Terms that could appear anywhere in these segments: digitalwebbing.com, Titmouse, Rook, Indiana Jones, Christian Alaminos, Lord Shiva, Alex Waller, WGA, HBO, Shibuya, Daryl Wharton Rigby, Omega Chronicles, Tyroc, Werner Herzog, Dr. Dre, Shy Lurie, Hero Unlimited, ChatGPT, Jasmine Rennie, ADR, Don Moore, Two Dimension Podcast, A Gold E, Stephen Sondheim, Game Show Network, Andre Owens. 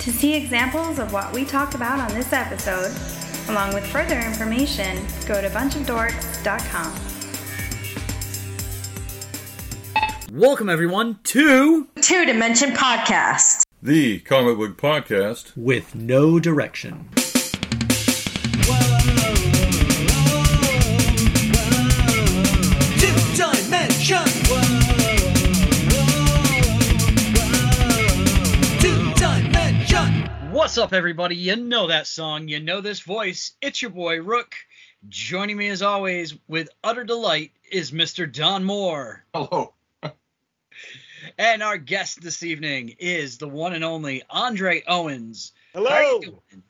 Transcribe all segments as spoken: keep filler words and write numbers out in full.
To see examples of what we talked about on this episode, along with further information, go to bunch of dorks dot com. Welcome, everyone, to Two Dimension Podcast, the comic book podcast with no direction. Whoa, whoa, whoa, whoa. Two Dimension. What's up, everybody? You know that song. You know this voice. It's your boy, Rook. Joining me, as always, with utter delight is Mister Don Moore. Hello. And our guest this evening is the one and only Andre Owens. Hello. How are you doing?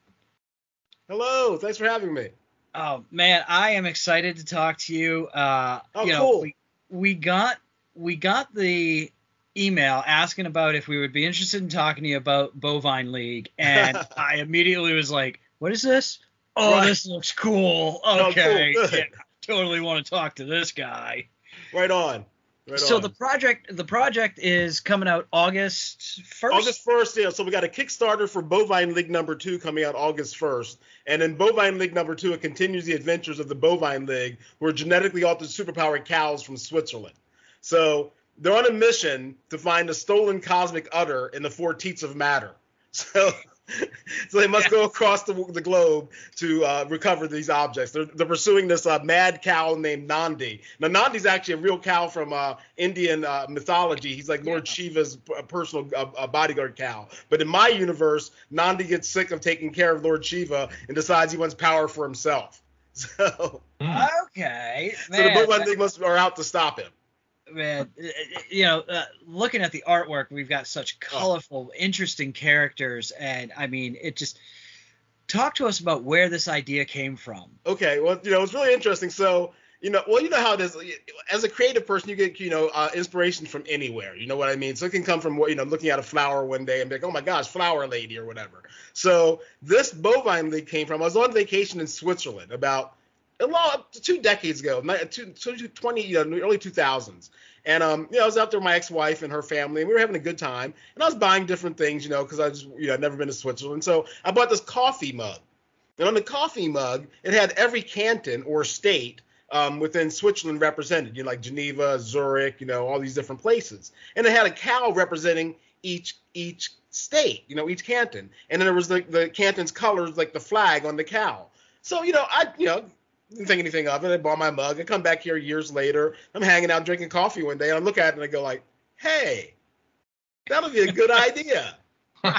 Hello. Thanks for having me. Oh, man, I am excited to talk to you. Uh, oh, you know, cool. We, we got we got the... email asking about if we would be interested in talking to you about Bovine League, and I immediately was like, what is this? Oh, right. This looks cool. Okay. Oh, cool. Yeah, totally want to talk to this guy. Right on. Right so on. the project the project is coming out August first. August first, yeah. So we got a Kickstarter for Bovine League number two coming out August first. And in Bovine League number two, it continues the adventures of the Bovine League, who are genetically altered superpowered cows from Switzerland. So they're on a mission to find the stolen cosmic udder in the four teats of matter. So, so they must yeah. go across the, the globe to uh, recover these objects. They're, they're pursuing this uh, mad cow named Nandi. Now, Nandi's actually a real cow from uh, Indian uh, mythology. He's like Lord yeah. Shiva's personal uh, bodyguard cow. But in my universe, Nandi gets sick of taking care of Lord Shiva and decides he wants power for himself. So, okay. Man, so the Bovine League must are out to stop him. Man, you know, uh, looking at the artwork, we've got such colorful, interesting characters, and I mean, it just talk to us about where this idea came from. Okay, well, you know, it's really interesting. So, you know, well, you know how it is. As a creative person, you get, you know, uh, inspiration from anywhere. You know what I mean? So it can come from, you know, looking at a flower one day and be like, oh my gosh, flower lady or whatever. So this Bovine League came from. I was on vacation in Switzerland about. A lot, two decades ago, two, twenty, you know, early two thousands. And, um, you know, I was out there with my ex-wife and her family, and we were having a good time. And I was buying different things, you know, because I just, you know, I'd never been to Switzerland. So I bought this coffee mug. And on the coffee mug, it had every canton or state um, within Switzerland represented, you know, like Geneva, Zurich, you know, all these different places. And it had a cow representing each each state, you know, each canton. And then there was the, the canton's colors, like the flag on the cow. So, you know, I, you know, didn't think anything of it. I bought my mug. I come back here years later. I'm hanging out drinking coffee one day, and I look at it and I go like, "Hey, that would be a good idea."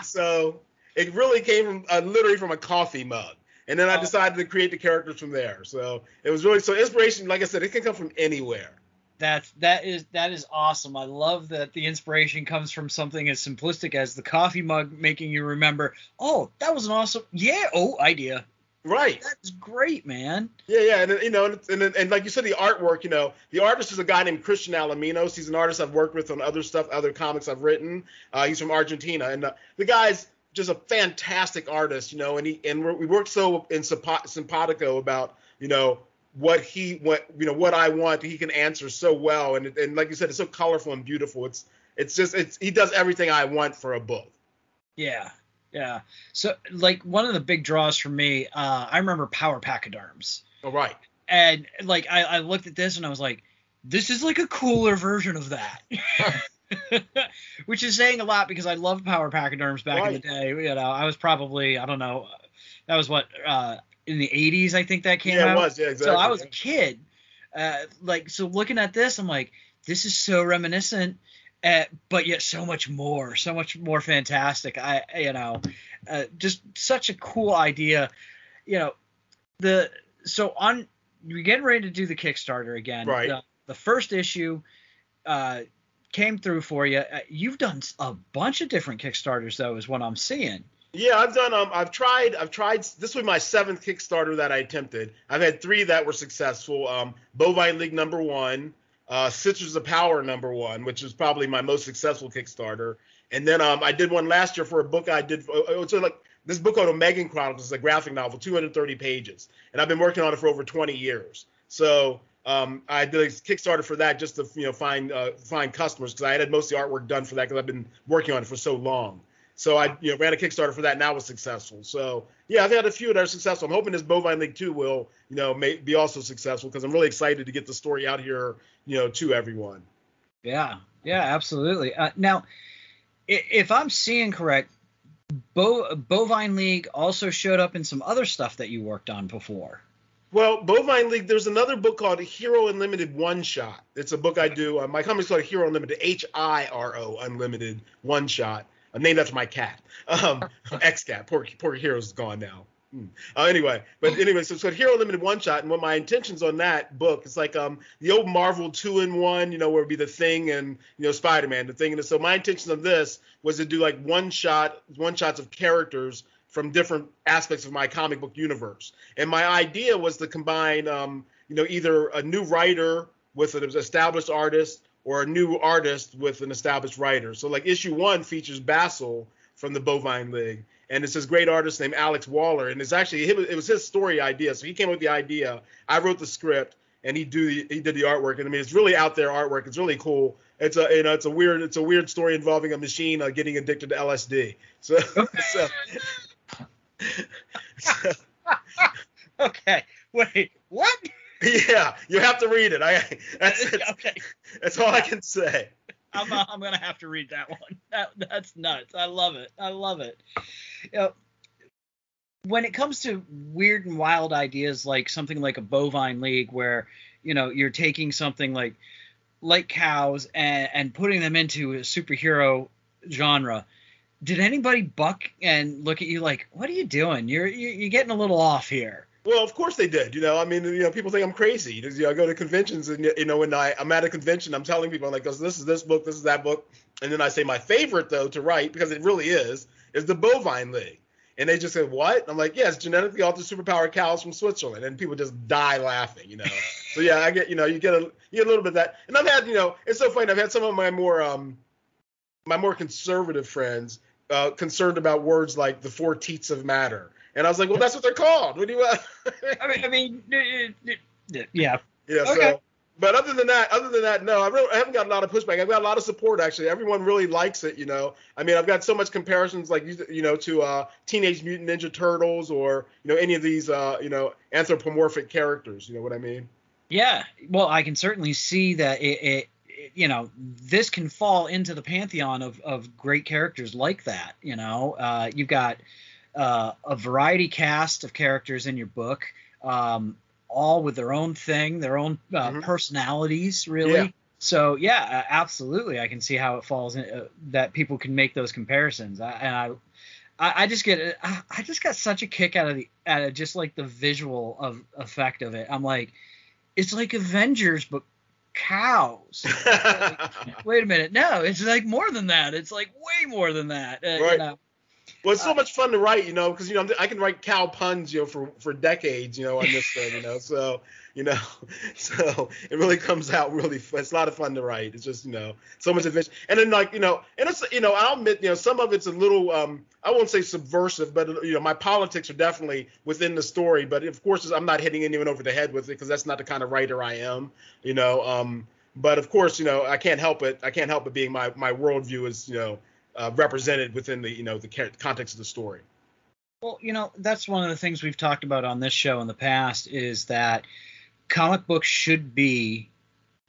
So it really came from uh, literally from a coffee mug, and then I decided to create the characters from there. So it was really so inspiration. Like I said, it can come from anywhere. That's that is that is awesome. I love that the inspiration comes from something as simplistic as the coffee mug, making you remember, "Oh, that was an awesome yeah oh idea." Right. That's great, man. Yeah, yeah, and you know, and, and and like you said, the artwork. You know, the artist is a guy named Christian Alaminos. He's an artist I've worked with on other stuff, other comics I've written. Uh, he's from Argentina, and uh, the guy's just a fantastic artist. You know, and he and we worked so in simpatico about you know what he what you know what I want. He can answer so well, and and like you said, it's so colorful and beautiful. It's it's just it's he does everything I want for a book. Yeah. Yeah. So, like, one of the big draws for me, uh, I remember Power Pachyderms. Oh, right. And, like, I, I looked at this and I was like, this is, like, a cooler version of that. Which is saying a lot because I loved Power Pachyderms back right. in the day. You know, I was probably, I don't know, that was what, uh, in the eighties, I think that came yeah, out. Yeah, it was. Yeah, exactly. So I was a kid. Uh, like, so looking at this, I'm like, this is so reminiscent. Uh, but yet so much more, so much more fantastic. I, you know, uh, just such a cool idea. You know, the so on you're getting ready to do the Kickstarter again. Right. The, the first issue uh, came through for you. Uh, you've done a bunch of different Kickstarters, though, is what I'm seeing. Yeah, I've done. Um, I've tried. I've tried. This was my seventh Kickstarter that I attempted. I've had three that were successful. Um, Bovine League number one. Uh, Sisters of Power number one, which is probably my most successful Kickstarter, and then um, I did one last year for a book I did. So like this book called Omega Chronicles is a graphic novel, two hundred thirty pages, and I've been working on it for over twenty years. So um, I did a Kickstarter for that just to you know find uh, find customers because I had most of the artwork done for that because I've been working on it for so long. So I you know, ran a Kickstarter for that, and that was successful. So, yeah, I've had a few that are successful. I'm hoping this Bovine League, too, will, you know, may, be also successful, because I'm really excited to get the story out here, you know, to everyone. Yeah, yeah, absolutely. Uh, now, if I'm seeing correct, Bo- Bovine League also showed up in some other stuff that you worked on before. Well, Bovine League, there's another book called Hero Unlimited One Shot. It's a book I do. Uh, my company's called Hero Unlimited, H I R O Unlimited One Shot. I'm named after my cat, um, ex-cat. Poor, poor Hero's gone now. Mm. Uh, anyway, but anyway, so it's called Hero Unlimited One Shot. And what my intentions on that book, it's like um, the old Marvel two in one, you know, where it would be the Thing and, you know, Spider-Man, the Thing. And so my intention of this was to do like one shot, one shots of characters from different aspects of my comic book universe. And my idea was to combine, um, you know, either a new writer with an established artist or a new artist with an established writer. So like issue one features Basil from the Bovine League. And it's this great artist named Alex Waller. And it's actually, it was his story idea. So he came up with the idea. I wrote the script and he do the, he did the artwork. And I mean, it's really out there artwork. It's really cool. It's a, you know, it's a weird, it's a weird story involving a machine uh, getting addicted to L S D. So, so okay, wait, what? Yeah, you have to read it. I that's, that's okay. That's all I can say. I'm uh, I'm gonna have to read that one. That that's nuts. I love it. I love it. You know, when it comes to weird and wild ideas like something like a Bovine League, where you know you're taking something like like cows and, and putting them into a superhero genre. Did anybody buck and look at you like, what are you doing? You're you're getting a little off here. Well, of course they did. You know, I mean, you know, people think I'm crazy. You know, I go to conventions and, you know, when I, I'm at a convention, I'm telling people, I'm like, oh, so this is this book, this is that book. And then I say my favorite, though, to write, because it really is, is the Bovine League. And they just said, what? I'm like, yes, yeah, genetically altered superpower cows from Switzerland. And people just die laughing, you know. So, yeah, I get, you know, you get, a, you get a little bit of that. And I've had, you know, it's so funny. I've had some of my more um, my more conservative friends uh, concerned about words like the four teats of matter. And I was like, well, that's what they're called. What do you? Uh, I mean, I mean, yeah. Yeah. Okay. So, but other than that, other than that, no, I, really, I haven't got a lot of pushback. I've got a lot of support, actually. Everyone really likes it, you know. I mean, I've got so much comparisons, like you know, to uh, Teenage Mutant Ninja Turtles, or you know, any of these, uh, you know, anthropomorphic characters. You know what I mean? Yeah. Well, I can certainly see that it, it, it you know, this can fall into the pantheon of of great characters like that. You know, uh, you've got. Uh, a variety cast of characters in your book, um, all with their own thing, their own uh, mm-hmm. personalities, really. Yeah. So, yeah, absolutely. I can see how it falls in, uh, that people can make those comparisons. I, and I, I just get, I, I just got such a kick out of the, out of just like the visual of effect of it. I'm like, it's like Avengers, but cows. Like, wait a minute, no, it's like more than that. It's like way more than that. Uh, right. You know? Well, it's so much fun to write, you know, because, you know, I can write cow puns, you know, for, for decades, you know, on this thing, you know, so, you know, so it really comes out really fun. It's a lot of fun to write. It's just, you know, so much adventure. And then, like, you know, and it's, you know, I'll admit, you know, some of it's a little, um, I won't say subversive, but, you know, my politics are definitely within the story. But, of course, I'm not hitting anyone over the head with it because that's not the kind of writer I am, you know. Um, but, of course, you know, I can't help it. I can't help it being my, my worldview is, you know, Uh, represented within the, you know, the context of the story. Well, you know, that's one of the things we've talked about on this show in the past is that comic books should be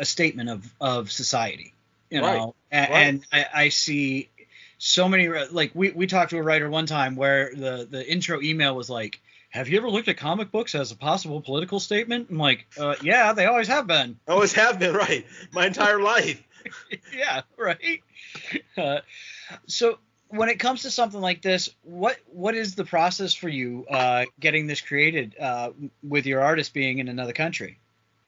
a statement of, of society, you right. know, and, right. and I, I see so many, like we, we talked to a writer one time where the, the intro email was like, have you ever looked at comic books as a possible political statement? I'm like, uh, yeah, they always have been. Always have been, right. My entire life. Yeah, right. Uh, so when it comes to something like this, what what is the process for you uh, getting this created uh, with your artist being in another country?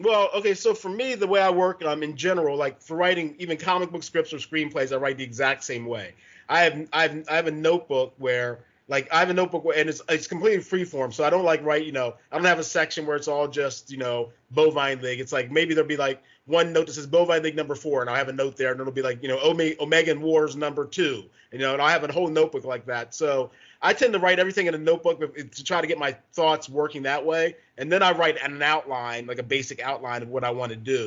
Well, okay, so for me, the way I work um, in general, like for writing even comic book scripts or screenplays, I write the exact same way. I have I have, I have a notebook where – Like I have a notebook and it's it's completely free form. So I don't like write, you know, I don't have a section where it's all just, you know, Bovine League. It's like maybe there'll be like one note that says Bovine League number four. And I'll have a note there and it'll be like, you know, Omega, Omega and Wars number two. You know, and I'll have a whole notebook like that. So I tend to write everything in a notebook to try to get my thoughts working that way. And then I write an outline, like a basic outline of what I want to do.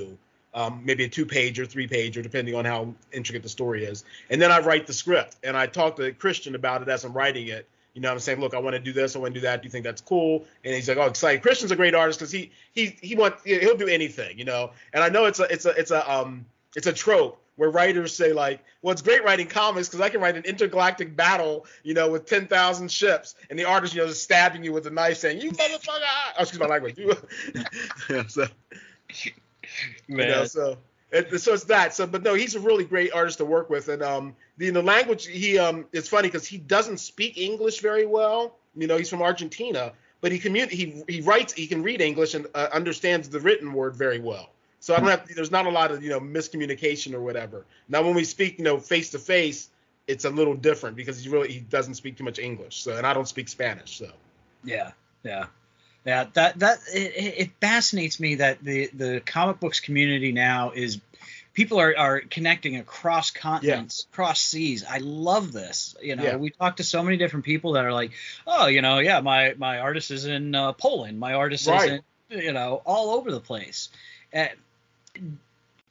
um, maybe a two-page or three-page, or depending on how intricate the story is. And then I write the script, and I talk to Christian about it as I'm writing it. You know what I'm saying? Look, I want to do this. I want to do that. Do you think that's cool? And he's like, oh, excited. Christian's a great artist because he he he wants he'll do anything, you know. And I know it's a it's a it's a um it's a trope where writers say like, well, it's great writing comics because I can write an intergalactic battle, you know, with ten thousand ships, and the artist, you know, is stabbing you with a knife, saying, "You motherfucker!" Oh, excuse my language. yeah, so, Man. You know, so. It, so it's that. So, but no, he's a really great artist to work with, and um, the the language he um, it's funny because he doesn't speak English very well. You know, he's from Argentina, but he commun- he he writes, he can read English and uh, understands the written word very well. So I don't have to, there's not a lot of you know miscommunication or whatever. Now when we speak, you know, face to face, it's a little different because he really he doesn't speak too much English. So and I don't speak Spanish. So yeah, yeah. Yeah, that that it, it fascinates me that the, the comic books community now is people are, are connecting across continents, yeah. across seas. I love this. You know, yeah. we talk to so many different people that are like, oh, you know, yeah, my, my artist is in uh, Poland. My artist right. is, in, you know, all over the place. Uh,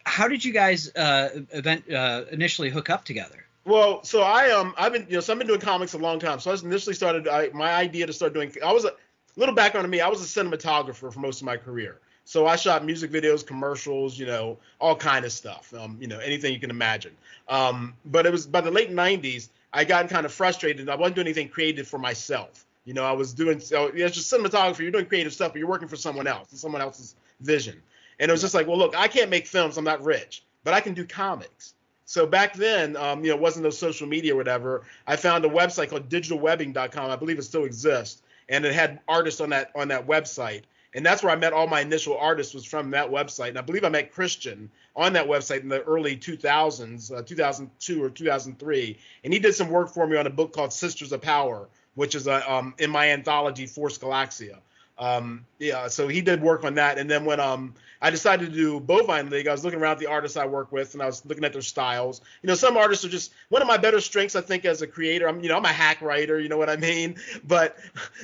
how did you guys uh, event uh, initially hook up together? Well, so I um I've been you know so I've been doing comics a long time. So I was initially started I, my idea to start doing I was a little background on me, I was a cinematographer for most of my career. So I shot music videos, commercials, you know, all kind of stuff, um, you know, anything you can imagine. Um, but it was by the late nineties, I got kind of frustrated. I wasn't doing anything creative for myself. You know, I was doing, so it's just cinematography, you're doing creative stuff, but you're working for someone else and someone else's vision. And it was just like, well, look, I can't make films, I'm not rich, but I can do comics. So back then, um, you know, it wasn't no social media or whatever. I found a website called digital webbing dot com. I believe it still exists. And it had artists on that on that website. And that's where I met all my initial artists was from that website. And I believe I met Christian on that website in the early two thousands, uh, two thousand two or two thousand three. And he did some work for me on a book called Sisters of Power, which is a, um, in my anthology, Force Galaxia. Um, yeah, so he did work on that. And then when um, I decided to do Bovine League, I was looking around at the artists I work with, and I was looking at their styles. You know, some artists are just one of my better strengths, I think, as a creator. I'm, you know, I'm a hack writer, you know what I mean? But,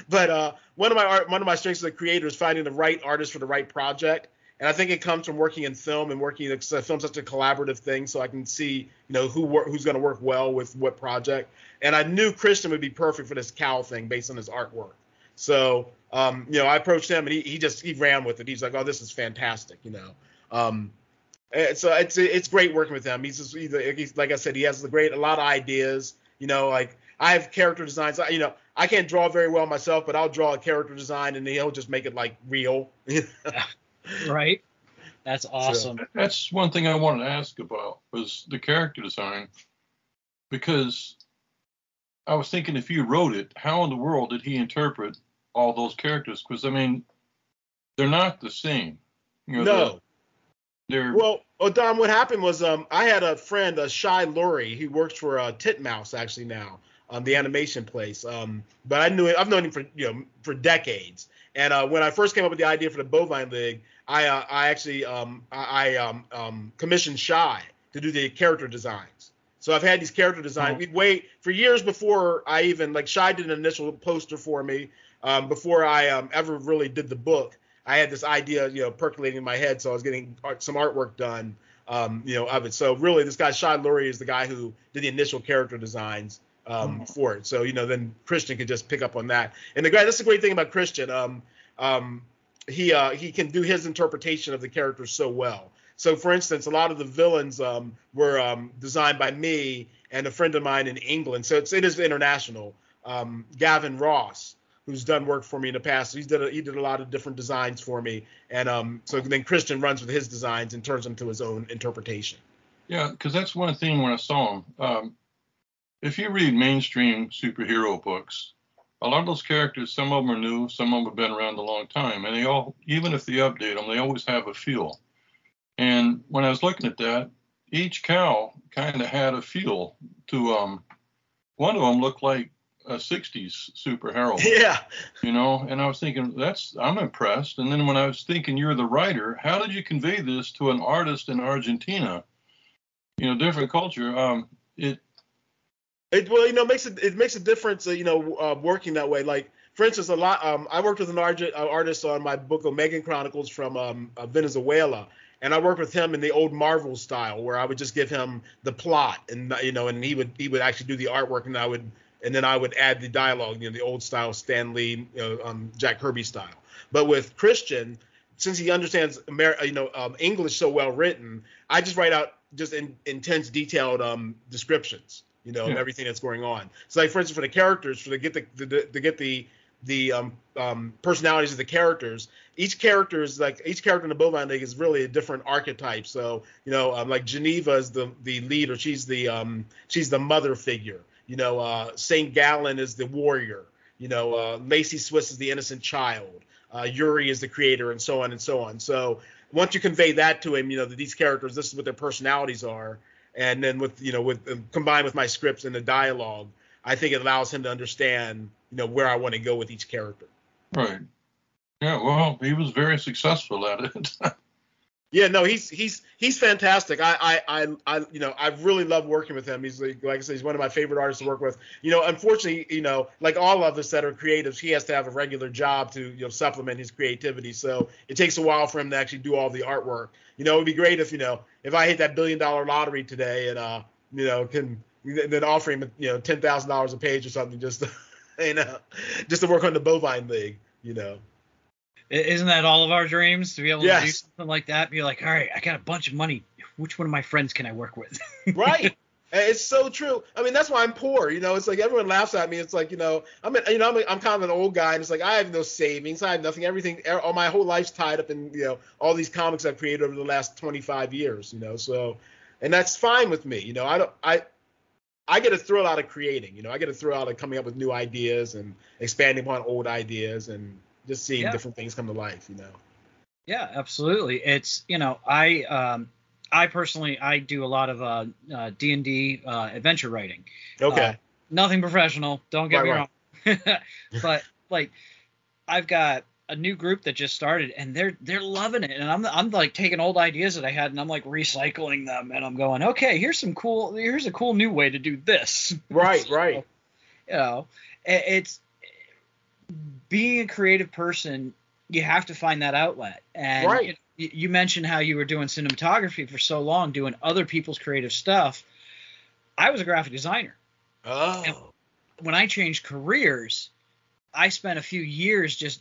but uh, one of my art, one of my strengths as a creator is finding the right artist for the right project. And I think it comes from working in film and working in film, such a collaborative thing, so I can see, you know, who wor- who's going to work well with what project. And I knew Christian would be perfect for this cow thing based on his artwork. So, um, you know, I approached him, and he, he just he ran with it. He's like, "Oh, this is fantastic," you know. Um, so it's it's great working with him. He's just he's, he's like I said, he has a great a lot of ideas. You know, like I have character designs. You know, I can't draw very well myself, but I'll draw a character design, and he'll just make it like real. Right. That's awesome. So, that's one thing I wanted to ask about was the character design, because I was thinking if you wrote it, how in the world did he interpret all those characters? Because, I mean, they're not the same. You know, no. They're, they're... Well, oh, Don, what happened was um, I had a friend, uh, Shy Lurie. He works for uh, Titmouse, actually, now, um, the animation place. Um, but I knew him, I've known him for, you know, for decades. And uh, when I first came up with the idea for the Bovine League, I uh, I actually um, I, I um, um, commissioned Shy to do the character designs. So I've had these character designs. Oh. We'd wait for years before I even, like Shy did an initial poster for me um, before I um, ever really did the book. I had this idea, you know, percolating in my head. So I was getting art, some artwork done, um, you know, of it. So really this guy, Shy Lurie, is the guy who did the initial character designs um, oh. for it. So, you know, then Christian could just pick up on that. And the guy, that's the great thing about Christian. Um, um, he uh, he can do his interpretation of the characters so well. So, for instance, a lot of the villains um, were um, designed by me and a friend of mine in England. So it's, it is international. Um, Gavin Ross, who's done work for me in the past, he's did a, he did a lot of different designs for me. And um, so then Christian runs with his designs and turns them to his own interpretation. Yeah, because that's one thing when I saw him. Um, if you read mainstream superhero books, a lot of those characters, some of them are new, some of them have been around a long time. And they all, even if they update them, they always have a feel. And when I was looking at that, each cow kind of had a feel to, um, one of them looked like a sixties superhero. Yeah. You know, and I was thinking, that's, I'm impressed. And then when I was thinking, you're the writer, how did you convey this to an artist in Argentina? You know, different culture. Um, it, it well, you know, makes it, it makes a difference, you know, uh, working that way. Like, for instance, a lot, um, I worked with an artist on my book, Omega Chronicles, from um, Venezuela. And I worked with him in the old Marvel style, where I would just give him the plot, and you know, and he would he would actually do the artwork, and I would, and then I would add the dialogue, you know, the old style Stan Lee, you know, um, Jack Kirby style. But with Christian, since he understands Amer- you know um, English so well written, I just write out just in, intense, detailed um, descriptions, you know, yeah. of everything that's going on. So, like for instance, for the characters, for to get the, the, the to get the the um, um, personalities of the characters. Each character is like each character in the Bovine League is really a different archetype. So, you know, um, like Geneva is the the leader. She's the um, she's the mother figure. You know, uh, Saint Gallen is the warrior. You know, uh, Lacey Swiss is the innocent child. Uh, Yuri is the creator, and so on and so on. So once you convey that to him, you know, that these characters, this is what their personalities are, and then with you know with um, combined with my scripts and the dialogue, I think it allows him to understand, you know, where I want to go with each character. Right. Yeah, well, he was very successful at it. yeah, no, he's he's he's fantastic. I, I I I you know, I really love working with him. He's like, like I said, he's one of my favorite artists to work with. You know, unfortunately, you know, like all of us that are creatives, he has to have a regular job to, you know, supplement his creativity. So it takes a while for him to actually do all the artwork. You know, it'd be great if, you know, if I hit that billion dollar lottery today and uh, you know, can then offer him, you know, ten thousand dollars a page or something, just to, you know, just to work on the Bovine League, you know. Isn't that all of our dreams, to be able yes. to do something like that? Be like, all right, I got a bunch of money. Which one of my friends can I work with? Right. It's so true. I mean, that's why I'm poor. You know, it's like everyone laughs at me. It's like, you know, I'm a, you know, I'm, a, I'm kind of an old guy, and it's like I have no savings. I have nothing. Everything, all my whole life's tied up in, you know, all these comics I've created over the last twenty-five years. You know, so, and that's fine with me. You know, I don't, I. I get a thrill out of creating, you know, I get a thrill out of coming up with new ideas and expanding upon old ideas and just seeing yeah. different things come to life, you know? Yeah, absolutely. It's, you know, I, um, I personally, I do a lot of, uh, uh D and D, uh, adventure writing. Okay. Uh, nothing professional. Don't get right, me right. wrong. But like, I've got a new group that just started, and they're they're loving it, and I'm I'm like taking old ideas that I had, and I'm like recycling them, and I'm going, okay, here's some cool here's a cool new way to do this. Right, so, right. You know, it's being a creative person, you have to find that outlet. And right. you, you mentioned how you were doing cinematography for so long, doing other people's creative stuff. I was a graphic designer. Oh. And when I changed careers, I spent a few years just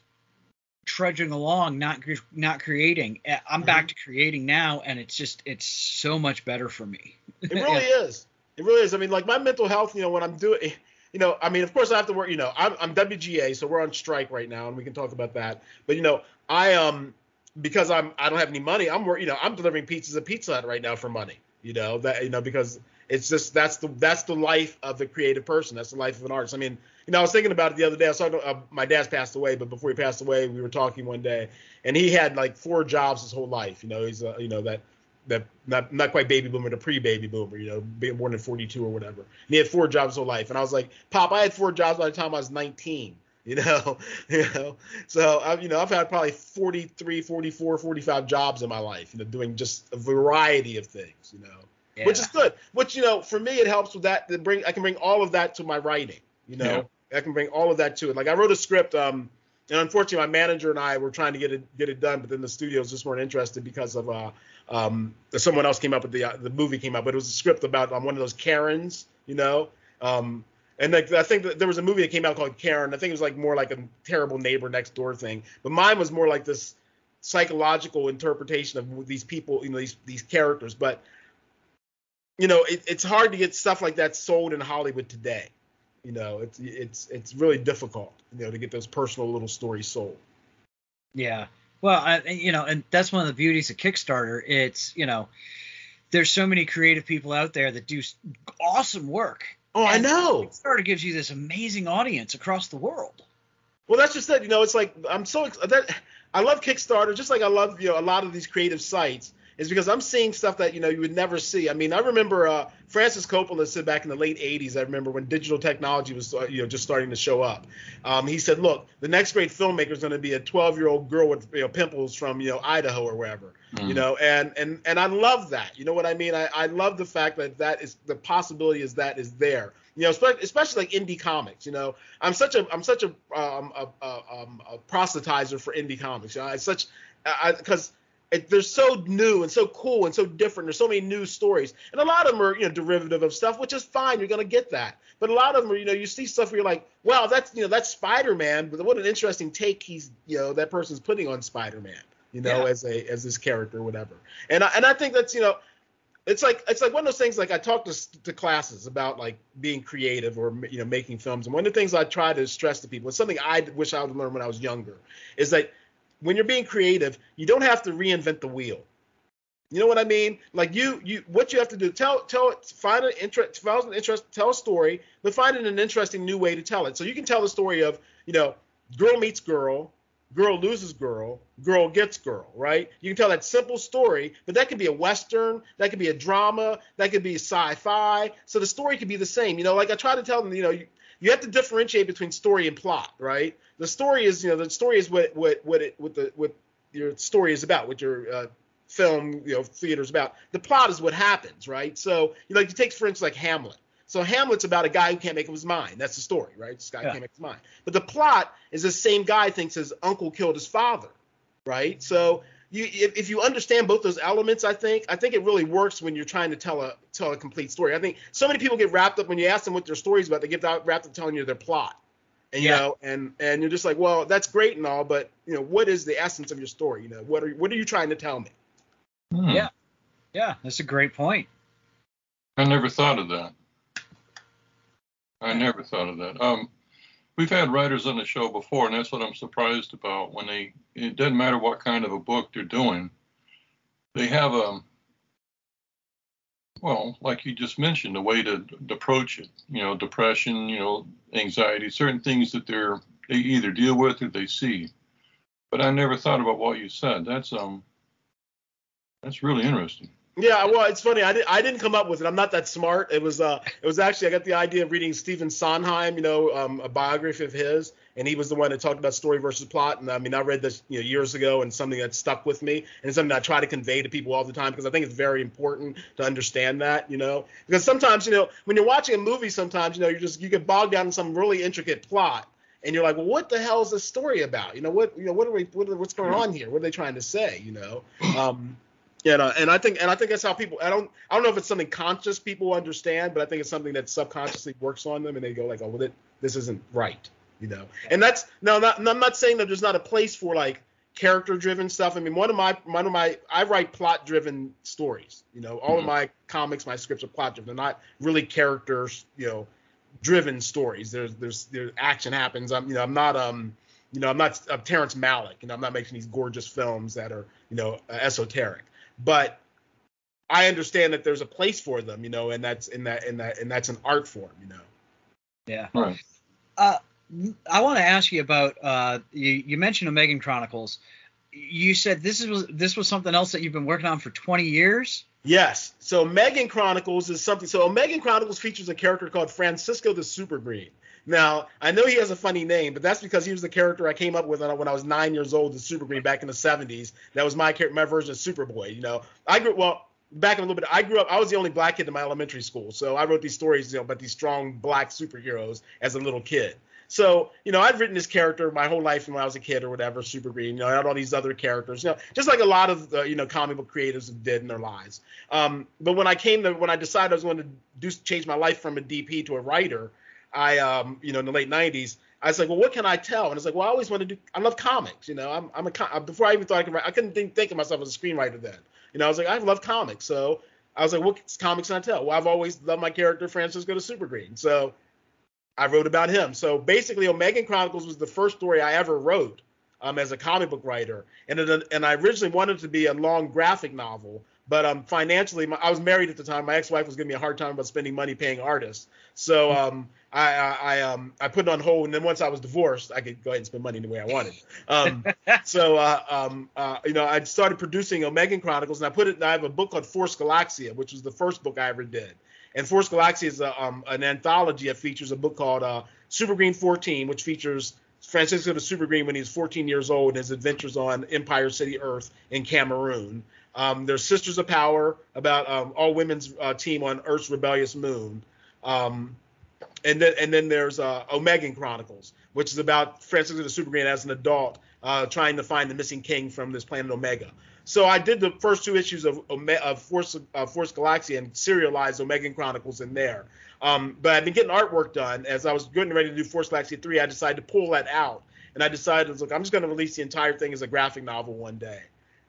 trudging along, not not creating. I'm back to creating now, and it's just it's so much better for me. It really yeah. is. It really is. I mean, like my mental health, you know, when I'm doing, you know, I mean, of course I have to work. You know, I'm, I'm W G A, so we're on strike right now, and we can talk about that. But you know, I um because I'm I don't have any money. I'm work. You know, I'm delivering pizzas at Pizza Hut right now for money. You know that you know because it's just that's the that's the life of the creative person. That's the life of an artist. I mean, you know, I was thinking about it the other day. I saw uh, my dad's passed away, but before he passed away, we were talking one day, and he had like four jobs his whole life. You know, he's uh, you know that that not not quite baby boomer, the pre-baby boomer. You know, being born in forty-two or whatever. And he had four jobs his whole life, and I was like, Pop, I had four jobs by the time I was nineteen. You know, you know, so I've, you know, I've had probably forty-three, forty-four, forty-five jobs in my life, you know, doing just a variety of things, you know, yeah. which is good. Which, you know, for me, it helps with that. To bring, I can bring all of that to my writing, you know, yeah. I can bring all of that to it. Like I wrote a script, um, and unfortunately, my manager and I were trying to get it get it done, but then the studios just weren't interested because of uh, um, someone else came up with the uh, the movie came out, but it was a script about um, one of those Karens, you know. Um, And like, I think that there was a movie that came out called Karen. I think it was like more like a terrible neighbor next door thing. But mine was more like this psychological interpretation of these people, you know, these these characters. But, you know, it, it's hard to get stuff like that sold in Hollywood today. You know, it's it's it's really difficult, you know, to get those personal little stories sold. Yeah. Well, I, you know, and that's one of the beauties of Kickstarter. It's, you know, there's so many creative people out there that do awesome work. Oh, and I know. Kickstarter gives you this amazing audience across the world. Well, that's just it. You know, it's like I'm so that I love Kickstarter, just like I love, you know, a lot of these creative sites, is because I'm seeing stuff that, you know, you would never see. I mean, I remember uh, Francis Coppola said back in the late eighties. I remember when digital technology was, you know, just starting to show up. Um, he said, "Look, the next great filmmaker is going to be a twelve-year-old girl with, you know, pimples from, you know, Idaho or wherever." Mm. You know, and, and and I love that. You know what I mean? I, I love the fact that that is the possibility is that is there. You know, especially, especially like indie comics. You know, I'm such a I'm such a um a, a, um, a proselytizer for indie comics. You know, I such because It, they're so new and so cool and so different. There's so many new stories. And a lot of them are, you know, derivative of stuff, which is fine. You're going to get that. But a lot of them are, you know, you see stuff where you're like, wow, that's, you know, that's Spider-Man. But what an interesting take he's, you know, that person's putting on Spider-Man, you know, yeah. as a as this character or whatever. And I, and I think that's, you know, it's like it's like one of those things, like I talk to, to classes about, like, being creative or, you know, making films. And one of the things I try to stress to people, it's something I wish I would learn when I was younger, is that when you're being creative, you don't have to reinvent the wheel. You know what I mean? Like you, you, what you have to do, tell, tell, find an interest, find an interest, tell a story, but find an interesting new way to tell it. So you can tell the story of, you know, girl meets girl, girl loses girl, girl gets girl, right? You can tell that simple story, but that could be a Western, that could be a drama, that could be sci-fi. So the story could be the same. You know, like I try to tell them, you know, you, You have to differentiate between story and plot, right? The story is, you know, the story is what what what it what the what your story is about, what your uh, film, you know, theater is about. The plot is what happens, right? So, you know, like you take for instance like Hamlet. So Hamlet's about a guy who can't make up his mind. That's the story, right? This guy yeah. can't make his mind. But the plot is the same guy thinks his uncle killed his father, right? So you if, if you understand both those elements, I think I think it really works when you're trying to tell a tell a complete story. I think so many people get wrapped up when you ask them what their story's about, they get wrapped up telling you their plot. And you yeah. know, and, and you're just like, well, that's great and all, but you know, what is the essence of your story? You know, what are what are you trying to tell me? Hmm. Yeah. Yeah, that's a great point. I never thought of that. I never thought of that. Um We've had writers on the show before, and that's what I'm surprised about. When they, it doesn't matter what kind of a book they're doing, they have a, well, like you just mentioned, a way to d- approach it. You know, depression, you know, anxiety, certain things that they're they either deal with or they see. But I never thought about what you said. That's um, that's really interesting. Yeah, well, it's funny. I, did, I didn't come up with it. I'm not that smart. It was uh, it was actually I got the idea of reading Stephen Sondheim, you know, um, a biography of his, and he was the one that talked about story versus plot. And I mean, I read this you know, years ago, and something that stuck with me, and something I try to convey to people all the time because I think it's very important to understand that, you know, because sometimes you know when you're watching a movie, sometimes you know you just you get bogged down in some really intricate plot, and you're like, well, what the hell is this story about? You know, what you know, what are we, what are, what's going on here? What are they trying to say? You know. Um, Yeah, no, and I think and I think that's how people. I don't I don't know if it's something conscious people understand, but I think it's something that subconsciously works on them, and they go like, oh, well, this isn't right, you know. And that's no, not, I'm not saying that there's not a place for like character-driven stuff. I mean, one of my one of my I write plot-driven stories, you know. All mm-hmm. of my comics, my scripts are plot-driven. They're not really characters, you know, driven stories. There's there's there's action happens. I'm you know I'm not um you know I'm not uh, Terrence Malick, you know, I'm not making these gorgeous films that are you know uh, esoteric. But I understand that there's a place for them, you know, and that's in that in that and that's an art form, you know. Yeah. Right. Uh, I want to ask you about uh, you, you mentioned Omega Chronicles. You said this is this was something else that you've been working on for twenty years. Yes. So Omega Chronicles is something. So Omega Chronicles features a character called Francisco de Supergreen. Now, I know he has a funny name, but that's because he was the character I came up with when I was nine years old in Supergreen back in the seventies. That was my my version of Superboy. You know, I grew well back in a little bit. I grew up. I was the only black kid in my elementary school, so I wrote these stories, you know, about these strong black superheroes as a little kid. So, you know, I've written this character my whole life from when I was a kid or whatever, Supergreen, you know, and all these other characters, you know, just like a lot of, uh, you know, comic book creatives did in their lives. Um, but when I came to, when I decided I was going to do change my life from a D P to a writer, I, um, you know, in the late nineties, I was like, well, what can I tell? And it's like, well, I always wanted to do, I love comics, you know, I'm, I'm a, before I even thought I could write, I couldn't think, think of myself as a screenwriter then. You know, I was like, I love comics. So I was like, what comics can I tell? Well, I've always loved my character, Francisco de Supergreen. So I wrote about him. So basically, Omega Chronicles was the first story I ever wrote um, as a comic book writer. And it, and I originally wanted it to be a long graphic novel, but um, financially, my, I was married at the time. My ex-wife was giving me a hard time about spending money paying artists. So um, I, I, I, um, I put it on hold. And then once I was divorced, I could go ahead and spend money the way I wanted. Um, so, uh, um, uh, you know, I started producing Omega Chronicles, and I put it, I have a book called Force Galaxia, which was the first book I ever did. And Force Galaxia is a, um, an anthology that features a book called uh, Supergreen fourteen, which features Francisco de Supergreen when he's fourteen years old and his adventures on Empire City Earth in Cameroon. Um, there's Sisters of Power, about um, all women's uh, team on Earth's rebellious moon. Um, and then and then there's uh, Omega Chronicles, which is about Francisco de Supergreen as an adult uh, trying to find the missing king from this planet Omega. So I did the first two issues of, of Force uh, Force Galaxia and serialized Omega Chronicles in there. Um, but I've been getting artwork done. As I was getting ready to do Force Galaxia three, I decided to pull that out. And I decided, look, I'm just going to release the entire thing as a graphic novel one day.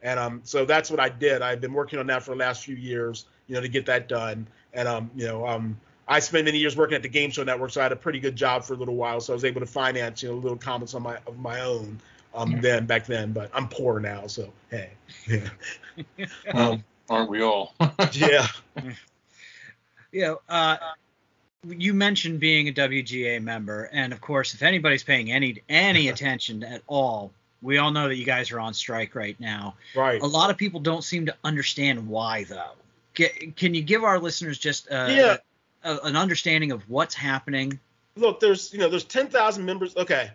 And um, so that's what I did. I've been working on that for the last few years, you know, to get that done. And, um, you know, um, I spent many years working at the Game Show Network, so I had a pretty good job for a little while. So I was able to finance, you know, little comics on my of my own um, yeah. then back then. But I'm poor now, so hey. Yeah. um, Aren't we all? Yeah. Yeah. Uh, you mentioned being a W G A member, and of course, if anybody's paying any any attention at all, we all know that you guys are on strike right now. Right. A lot of people don't seem to understand why, though. Can, can you give our listeners just uh, yeah. a, an understanding of what's happening? Look, there's you know there's ten thousand members. Okay,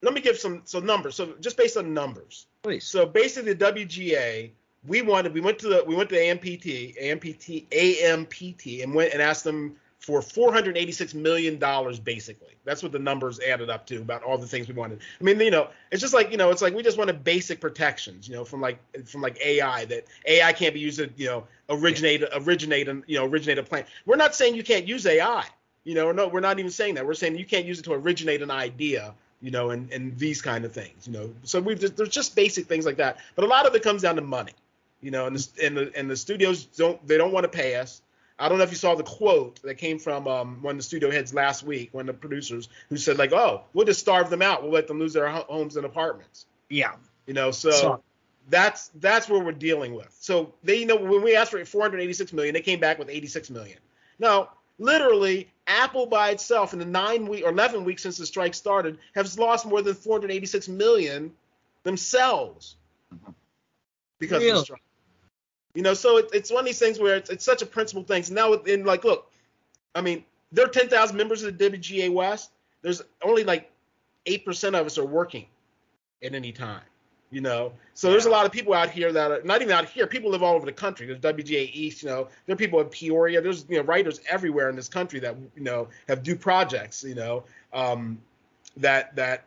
let me give some some numbers. So just based on numbers, please. So basically, the W G A, we wanted we went to the we went to A M P T, A M P T, A M P T, and went and asked them for four hundred eighty-six million dollars, basically. That's what the numbers added up to, about all the things we wanted. I mean, you know, it's just like, you know, it's like we just wanted basic protections, you know, from like from like A I, that A I can't be used to, you know, originate, originate, you know, originate a plan. We're not saying you can't use A I, you know, no, we're not even saying that. We're saying you can't use it to originate an idea, you know, and, and these kind of things, you know. So we've just, there's just basic things like that. But a lot of it comes down to money, you know, and the, and the, and the studios don't, they don't want to pay us. I don't know if you saw the quote that came from um, one of the studio heads last week, one of the producers, who said, like, oh, we'll just starve them out. We'll let them lose their homes and apartments. Yeah. You know, so, so that's that's what we're dealing with. So, they, you know, when we asked for four hundred eighty-six million dollars, they came back with eighty-six million dollars. Now, literally, Apple by itself in the nine week or eleven weeks since the strike started has lost more than four hundred eighty-six million dollars themselves because Real. of the strike. You know, so it, it's one of these things where it's, it's such a principle thing. So now, in like, look, I mean, there are ten thousand members of the W G A West. There's only like eight percent of us are working at any time, you know. So yeah. there's a lot of people out here that are not even out here. People live all over the country. There's W G A East, you know. There are people in Peoria. There's, you know, writers everywhere in this country that, you know, have do projects, you know, um, that that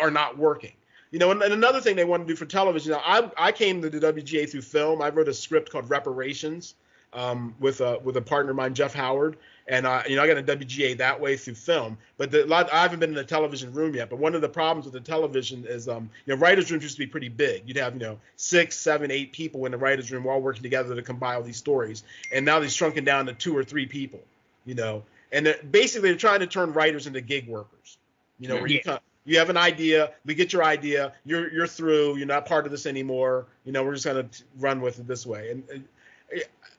are not working. You know, and, and another thing they want to do for television. Now, I, I came to the W G A through film. I wrote a script called Reparations um, with a with a partner of mine, Jeff Howard, and I, you know, I got a W G A that way through film. But the, I haven't been in the television room yet. But one of the problems with the television is, um, you know, writers' rooms used to be pretty big. You'd have, you know, six, seven, eight people in the writers' room all working together to compile these stories. And now they've shrunken down to two or three people. You know, and they're, basically they're trying to turn writers into gig workers. You know, yeah. where you come. You have an idea. We get your idea. You're you're through. You're not part of this anymore. You know, we're just gonna run with it this way. And, and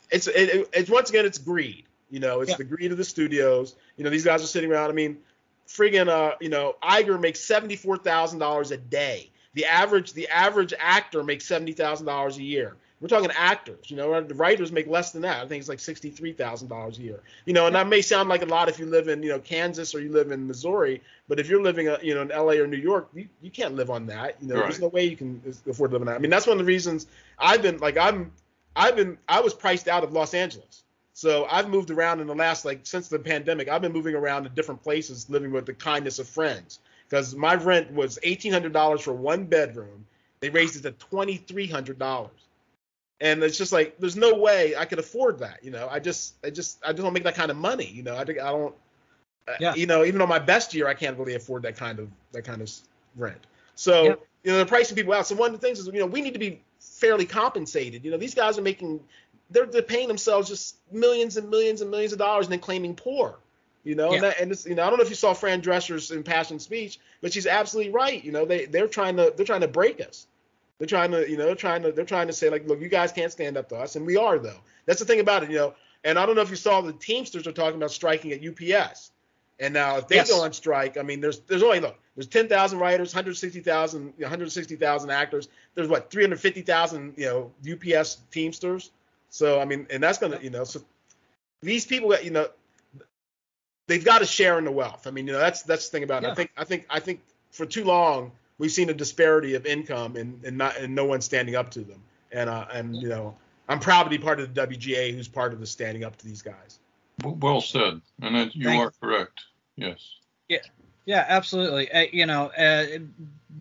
it's it, it's once again, it's greed. You know, it's yeah. the greed of the studios. You know, these guys are sitting around. I mean, friggin' uh, you know, Iger makes seventy-four thousand dollars a day. The average the average actor makes seventy thousand dollars a year. We're talking actors, you know, the writers make less than that. I think it's like sixty-three thousand dollars a year, you know, and that may sound like a lot if you live in, you know, Kansas or you live in Missouri, but if you're living, you know, in L A or New York, you, you can't live on that. You know, right. There's no way you can afford to live on that. I mean, that's one of the reasons I've been like, I'm, I've been, I was priced out of Los Angeles. So I've moved around in the last, like, since the pandemic, I've been moving around to different places, living with the kindness of friends, because my rent was eighteen hundred dollars for one bedroom. They raised it to twenty-three hundred dollars. And it's just like, there's no way I could afford that, you know. I just, I just, I just don't make that kind of money, you know. I, I don't, yeah. uh, you know, even on my best year, I can't really afford that kind of, that kind of rent. So, yeah. you know, they're pricing people out. So one of the things is, you know, we need to be fairly compensated. You know, these guys are making, they're, they're paying themselves just millions and millions and millions of dollars and then claiming poor, you know. Yeah. And, that, and this, you know, I don't know if you saw Fran Drescher's impassioned speech, but she's absolutely right. You know, they, they're trying to, they're trying to break us. They're trying to, you know, they're trying to, they're trying to say, like, look, you guys can't stand up to us, and we are, though. That's the thing about it, you know. And I don't know if you saw the Teamsters are talking about striking at U P S. And now, if they yes. go on strike, I mean, there's, there's only look, there's ten thousand writers, one hundred sixty thousand, one hundred sixty thousand actors. There's what, three hundred fifty thousand, you know, U P S Teamsters. So I mean, and that's gonna, you know, so these people, you know, they've got to share in the wealth. I mean, you know, that's that's the thing about it. Yeah. I think, I think, I think for too long, we've seen a disparity of income and, and not and no one standing up to them. And, uh, and you know, I'm proud to be part of the W G A, who's part of the standing up to these guys. Well said. And that you Thanks. are correct. Yes. Yeah. Yeah, absolutely. Uh, you know, uh,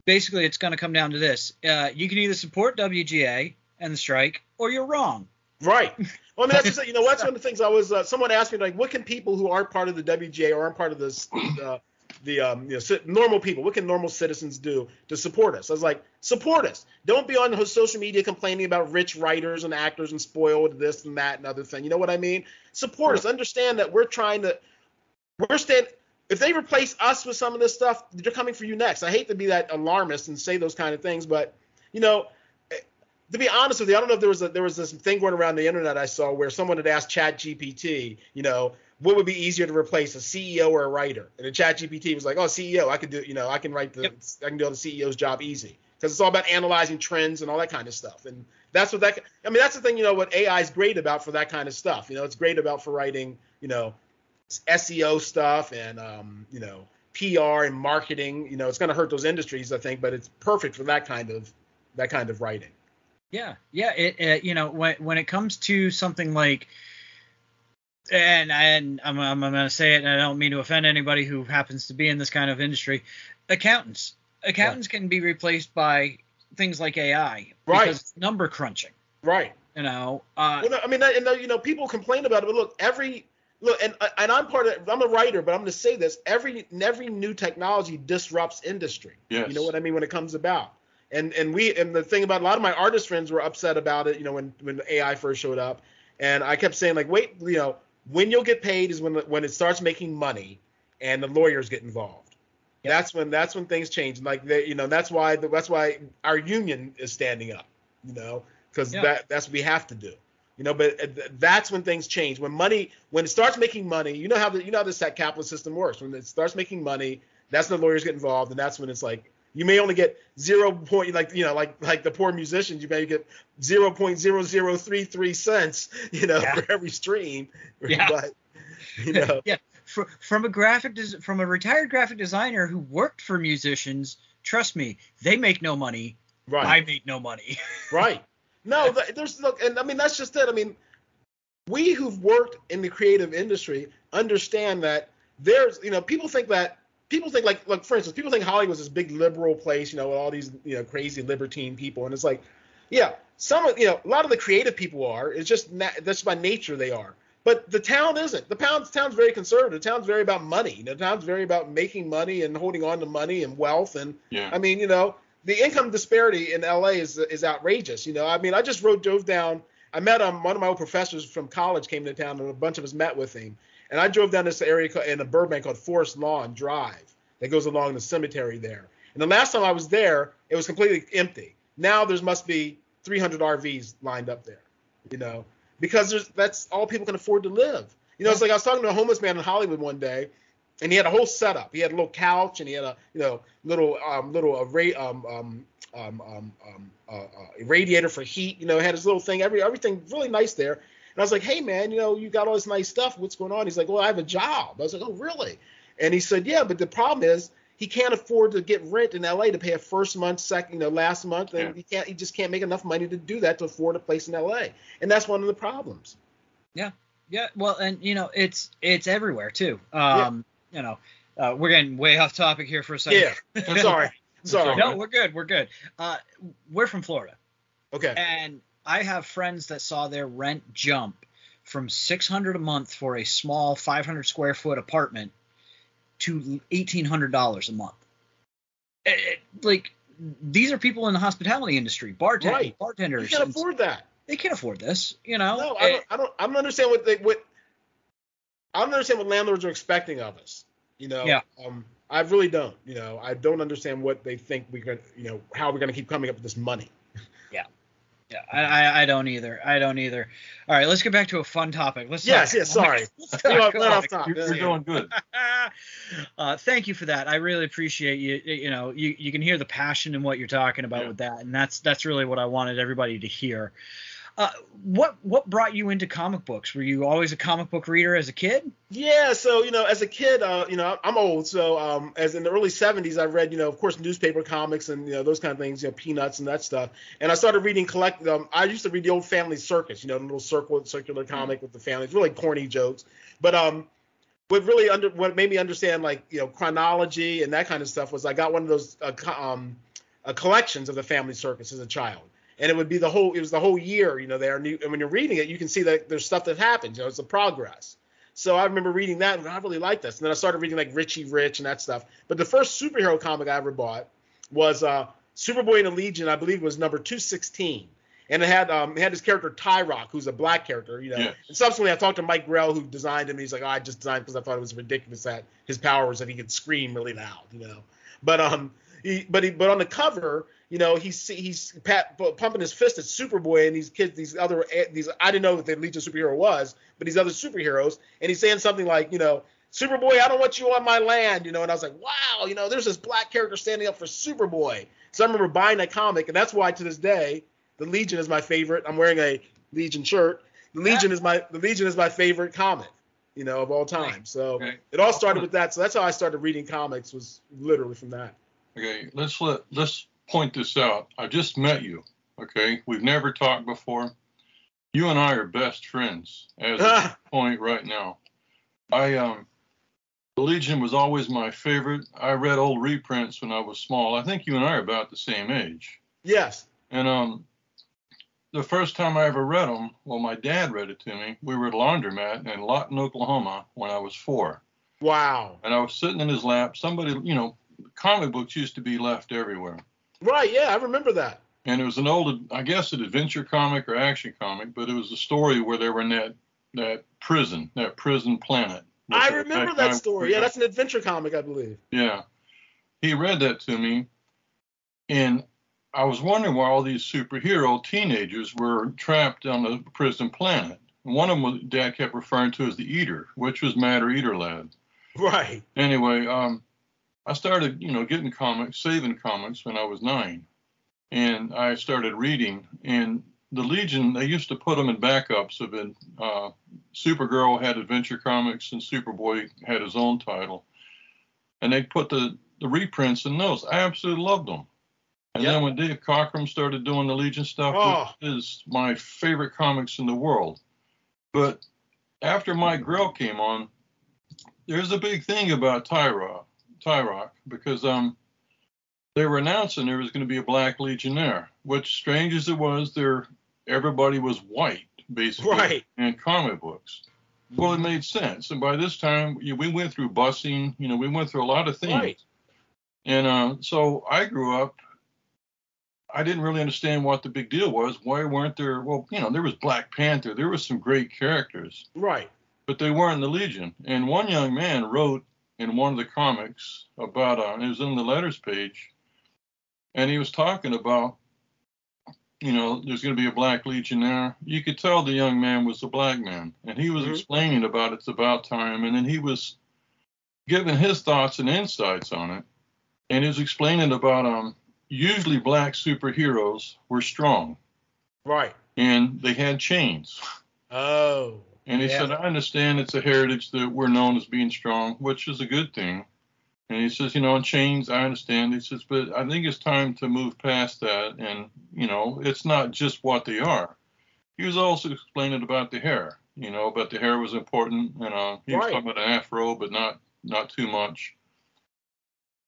basically, it's going to come down to this. Uh, you can either support W G A and strike, or you're wrong. Right. Well, I mean, that's just, you know, that's one of the things I was. Uh, someone asked me, like, what can people who aren't part of the W G A or aren't part of this, uh, the um, you know, normal people, what can normal citizens do to support us? I was like, support us. Don't be on social media complaining about rich writers and actors and spoiled this and that and other thing. You know what I mean? Support right. us. Understand that we're trying to. We're stand. If they replace us with some of this stuff, they're coming for you next. I hate to be that alarmist and say those kind of things, but you know. To be honest with you, I don't know if there was a, there was this thing going around the internet I saw where someone had asked ChatGPT, you know, what would be easier to replace, a C E O or a writer? And the ChatGPT was like, oh, C E O, I can do, you know, I can write the, yep. I can do the C E O's job easy, because it's all about analyzing trends and all that kind of stuff. And that's what that, I mean, that's the thing, you know, what A I is great about for that kind of stuff. You know, it's great about for writing, you know, S E O stuff and, um, you know, P R and marketing. You know, it's going to hurt those industries, I think, but it's perfect for that kind of, that kind of writing. Yeah, yeah. It, it you know when when it comes to something like, and and I'm I'm gonna say it, and I don't mean to offend anybody who happens to be in this kind of industry, accountants accountants yeah. can be replaced by things like A I right. because it's number crunching. Right. You know. Uh, well, no, I mean, and you know, people complain about it, but look, every look, and and I'm part of, I'm a writer, but I'm gonna say this: every every new technology disrupts industry. Yes. You know what I mean when it comes about. And and we and the thing about a lot of my artist friends were upset about it, you know, when, when A I first showed up, and I kept saying like, wait, you know, when you'll get paid is when when it starts making money, and the lawyers get involved. Yep. That's when that's when things change. And like they, you know, that's why the, that's why our union is standing up, you know, because yep. that that's what we have to do, you know. But that's when things change. When money when it starts making money, you know how the you know how this capitalist system works. When it starts making money, that's when the lawyers get involved, and that's when it's like. You may only get zero point, like you know, like like the poor musicians. You may get zero point zero zero three three cents, you know, yeah. for every stream. Yeah. But, you know. yeah. For, from a graphic, des- from a retired graphic designer who worked for musicians, trust me, they make no money. Right. I make no money. right. No, there's look, and I mean that's just it. I mean, we who've worked in the creative industry understand that there's, you know, people think that. People think like, like for instance, people think Hollywood's this big liberal place, you know, with all these, you know, crazy libertine people, and it's like, yeah, some, you know, a lot of the creative people are. It's just na- that's by nature they are. But the town isn't. The town's town's very conservative. The town's very about money. You know, the town's very about making money and holding on to money and wealth. And yeah. I mean, you know, the income disparity in L A is is outrageous. You know, I mean, I just rode drove down. I met um, one of my old professors from college came to town, and a bunch of us met with him. And I drove down this area in a Burbank called Forest Lawn Drive that goes along the cemetery there. And the last time I was there, it was completely empty. Now there must be three hundred R Vs lined up there, you know, because there's, that's all people can afford to live. You know, it's like I was talking to a homeless man in Hollywood one day, and he had a whole setup. He had a little couch, and he had a, you know, little um, little array, um, um, um, um, um, uh, uh, radiator for heat. You know, had his little thing. Every everything really nice there. And I was like, hey, man, you know, you got all this nice stuff. What's going on? He's like, well, I have a job. I was like, oh, really? And he said, yeah, but the problem is he can't afford to get rent in L A to pay a first month, second, you know, last month. And yeah. he can't. He just can't make enough money to do that to afford a place in L A. And that's one of the problems. Yeah. Yeah. Well, and, you know, it's it's everywhere, too. Um, yeah. You know, uh, we're getting way off topic here for a second. Yeah. I'm sorry. sorry. No, we're good. We're good. Uh, we're from Florida. Okay. And. I have friends that saw their rent jump from six hundred dollars a month for a small five hundred square foot apartment to eighteen hundred dollars a month. It, it, like these are people in the hospitality industry, bartenders, right. bartenders. They can't afford that. They can't afford this, you know. No, I don't. It, I don't. I don't understand what they what. I don't understand what landlords are expecting of us. You know. Yeah. Um. I really don't. You know. I don't understand what they think we're gonna. You know, how we're gonna keep coming up with this money. Yeah. Yeah, I, I don't either. I don't either. All right, let's get back to a fun topic. Let's yes, yes, sorry. You're doing good. uh, thank you for that. I really appreciate you. You know, you, you can hear the passion in what you're talking about yeah. with that, and that's that's really what I wanted everybody to hear. Uh, what what brought you into comic books? Were you always a comic book reader as a kid? Yeah, so you know, as a kid, uh, you know, I'm old, so um, as in the early seventies, I read, you know, of course, newspaper comics and you know those kind of things, you know, Peanuts and that stuff. And I started reading collect. Um, I used to read the old Family Circus, you know, the little circle circular comic mm-hmm. with the family. It's really corny jokes, but um, what really under what made me understand like you know chronology and that kind of stuff was I got one of those uh, um, uh, collections of the Family Circus as a child. And it would be the whole, it was the whole year, you know, there. And, you, and when you're reading it, you can see that there's stuff that happens. You know, it's the progress. So I remember reading that and I really liked this. And then I started reading like Richie Rich and that stuff. But the first superhero comic I ever bought was uh, Superboy and the Legion, I believe, was number two sixteen. And it had um, it had this character Tyroc, who's a black character, you know. Yes. And subsequently, I talked to Mike Grell, who designed him. He's like, oh, I just designed because I thought it was ridiculous that his power was that he could scream really loud, you know. But um, he, but he, but on the cover, you know, he's he's pat, pumping his fist at Superboy and these kids, these other these I didn't know what the Legion superhero was, but these other superheroes, and he's saying something like, you know, Superboy, I don't want you on my land, you know. And I was like, wow, you know, there's this black character standing up for Superboy. So I remember buying that comic, and that's why to this day. The Legion is my favorite. I'm wearing a Legion shirt. The Legion is my the Legion is my favorite comic, you know, of all time. So okay. It all started with that. So that's how I started reading comics, was literally from that. Okay, let's let let's point this out. I just met you. Okay, we've never talked before. You and I are best friends as of this point right now. I um, the Legion was always my favorite. I read old reprints when I was small. I think you and I are about the same age. Yes. And um. The first time I ever read them, well, my dad read it to me. We were at a laundromat in Lawton, Oklahoma, when I was four. Wow. And I was sitting in his lap. Somebody, you know, comic books used to be left everywhere. Right, yeah, I remember that. And it was an old, I guess, an adventure comic or action comic, but it was a story where they were in that, that prison, that prison planet. I remember that, that story. Yeah, that's an adventure comic, I believe. Yeah. He read that to me, and I was wondering why all these superhero teenagers were trapped on the prison planet. One of them Dad kept referring to as the Eater, which was Matter Eater Lad. Right. Anyway, um, I started, you know, getting comics, saving comics when I was nine. And I started reading. And the Legion, they used to put them in backups. Of it, uh, Supergirl had Adventure Comics and Superboy had his own title. And they put the, the reprints in those. I absolutely loved them. And yep. Then when Dave Cockrum started doing the Legion stuff, oh. Which is my favorite comics in the world. But after Mike Grell came on, there's a big thing about Tyroc, Tyroc because um, they were announcing there was going to be a black Legionnaire, which, strange as it was, there everybody was white, basically, right. In comic books. Well, it made sense. And by this time, we went through busing. You know, we went through a lot of things. Right. And uh, so I grew up. I didn't really understand what the big deal was. Why weren't there, well, you know, there was Black Panther. There were some great characters. Right. But they weren't the Legion. And one young man wrote in one of the comics about, uh, it was in the letters page, and he was talking about, you know, there's going to be a black Legionnaire. You could tell the young man was a black man. And he was mm-hmm. explaining about it's about time. And then he was giving his thoughts and insights on it. And he was explaining about, um, usually black superheroes were strong. Right. And they had chains. Oh. And he yeah. said, I understand it's a heritage that we're known as being strong, which is a good thing. And he says, you know, chains, I understand. He says, but I think it's time to move past that. And, you know, it's not just what they are. He was also explaining about the hair, you know, but the hair was important. And uh, he right. was talking about an afro, but not, not too much.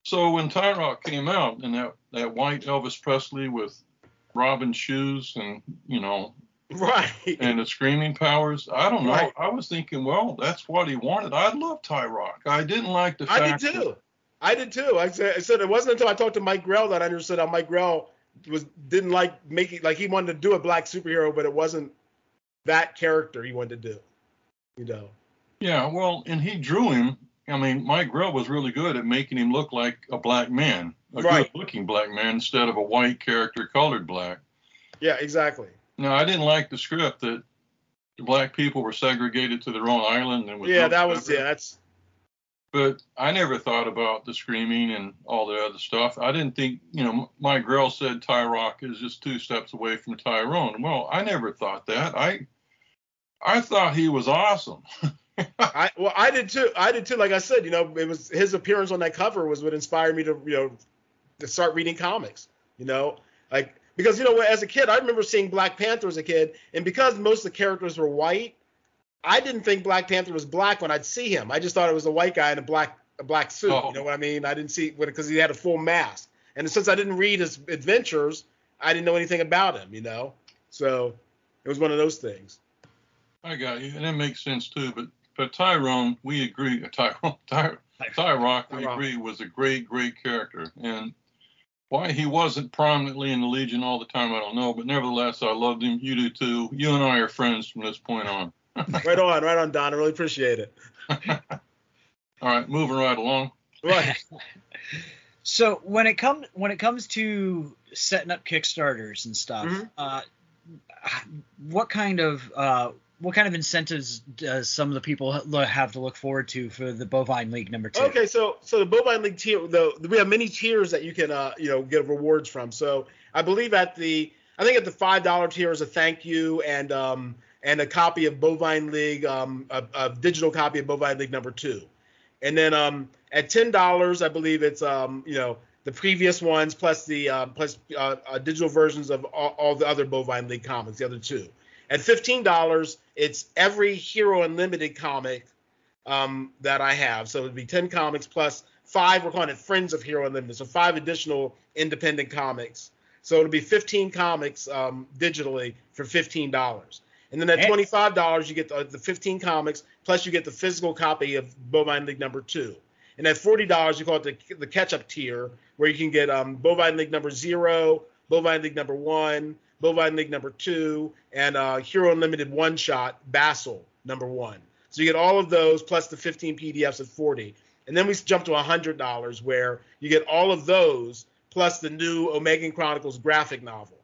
So when Tyroc came out and that, that white Elvis Presley with Robin shoes and, you know, right, and the screaming powers, I don't know. Right. I was thinking, well, that's what he wanted. I love Tyroc. I didn't like the fact I did too. That, I did too. I said, I said it wasn't until I talked to Mike Grell that I understood how Mike Grell was didn't like making like he wanted to do a black superhero, but it wasn't that character he wanted to do, you know. Yeah, well, and he drew him. I mean, Mike Grell was really good at making him look like a black man, a right. good-looking black man instead of a white character colored black. Yeah, exactly. Now, I didn't like the script that the black people were segregated to their own island. And yeah, that was, yeah, that's. But I never thought about the screaming and all the other stuff. I didn't think, you know, Mike Grell said Tyroc is just two steps away from Tyrone. Well, I never thought that. I, I thought he was awesome. I, well, I did too. I did too. Like I said, you know, it was his appearance on that cover was what inspired me to, you know, to start reading comics, you know, like, because, you know, as a kid, I remember seeing Black Panther as a kid. And because most of the characters were white, I didn't think Black Panther was black when I'd see him. I just thought it was a white guy in a black, a black suit. Oh. You know what I mean? I didn't see it because he had a full mask. And since I didn't read his adventures, I didn't know anything about him, you know? So it was one of those things. I got you. And that makes sense too. But but Tyrone, we agree. Tyrone, Ty, Tyroc, we agree, was a great, great character. And why he wasn't prominently in the Legion all the time, I don't know. But nevertheless, I loved him. You do too. You and I are friends from this point on. Right on, right on, Don. I really appreciate it. All right, moving right along. Right. So when it comes when it comes to setting up Kickstarters and stuff, mm-hmm. uh, what kind of uh, what kind of incentives does some of the people have to look forward to for the Bovine League number two? Okay, so so the Bovine League tier, though, we have many tiers that you can uh, you know get rewards from. So I believe at the I think at the five dollar tier is a thank you and um and a copy of Bovine League um a, a digital copy of Bovine League number two. And then um, at ten dollars, I believe it's, um, you know, the previous ones plus the uh, plus uh, uh, digital versions of all, all the other Bovine League comics, the other two. At fifteen dollars, it's every Hero Unlimited comic um, that I have. So it would be ten comics plus five, we're calling it Friends of Hero Unlimited, so five additional independent comics. So it'll be fifteen comics um, digitally for fifteen dollars. And then at twenty-five dollars, you get the, the fifteen comics, plus you get the physical copy of Bovine League number two. And at forty dollars, you call it the, the catch-up tier, where you can get um, Bovine League number zero, Bovine League number one, Bovine League number two, and uh, Hero Unlimited one-shot Basil number one. So you get all of those, plus the fifteen P D Fs at forty dollars. And then we jump to one hundred dollars, where you get all of those, plus the new Omega Chronicles graphic novel.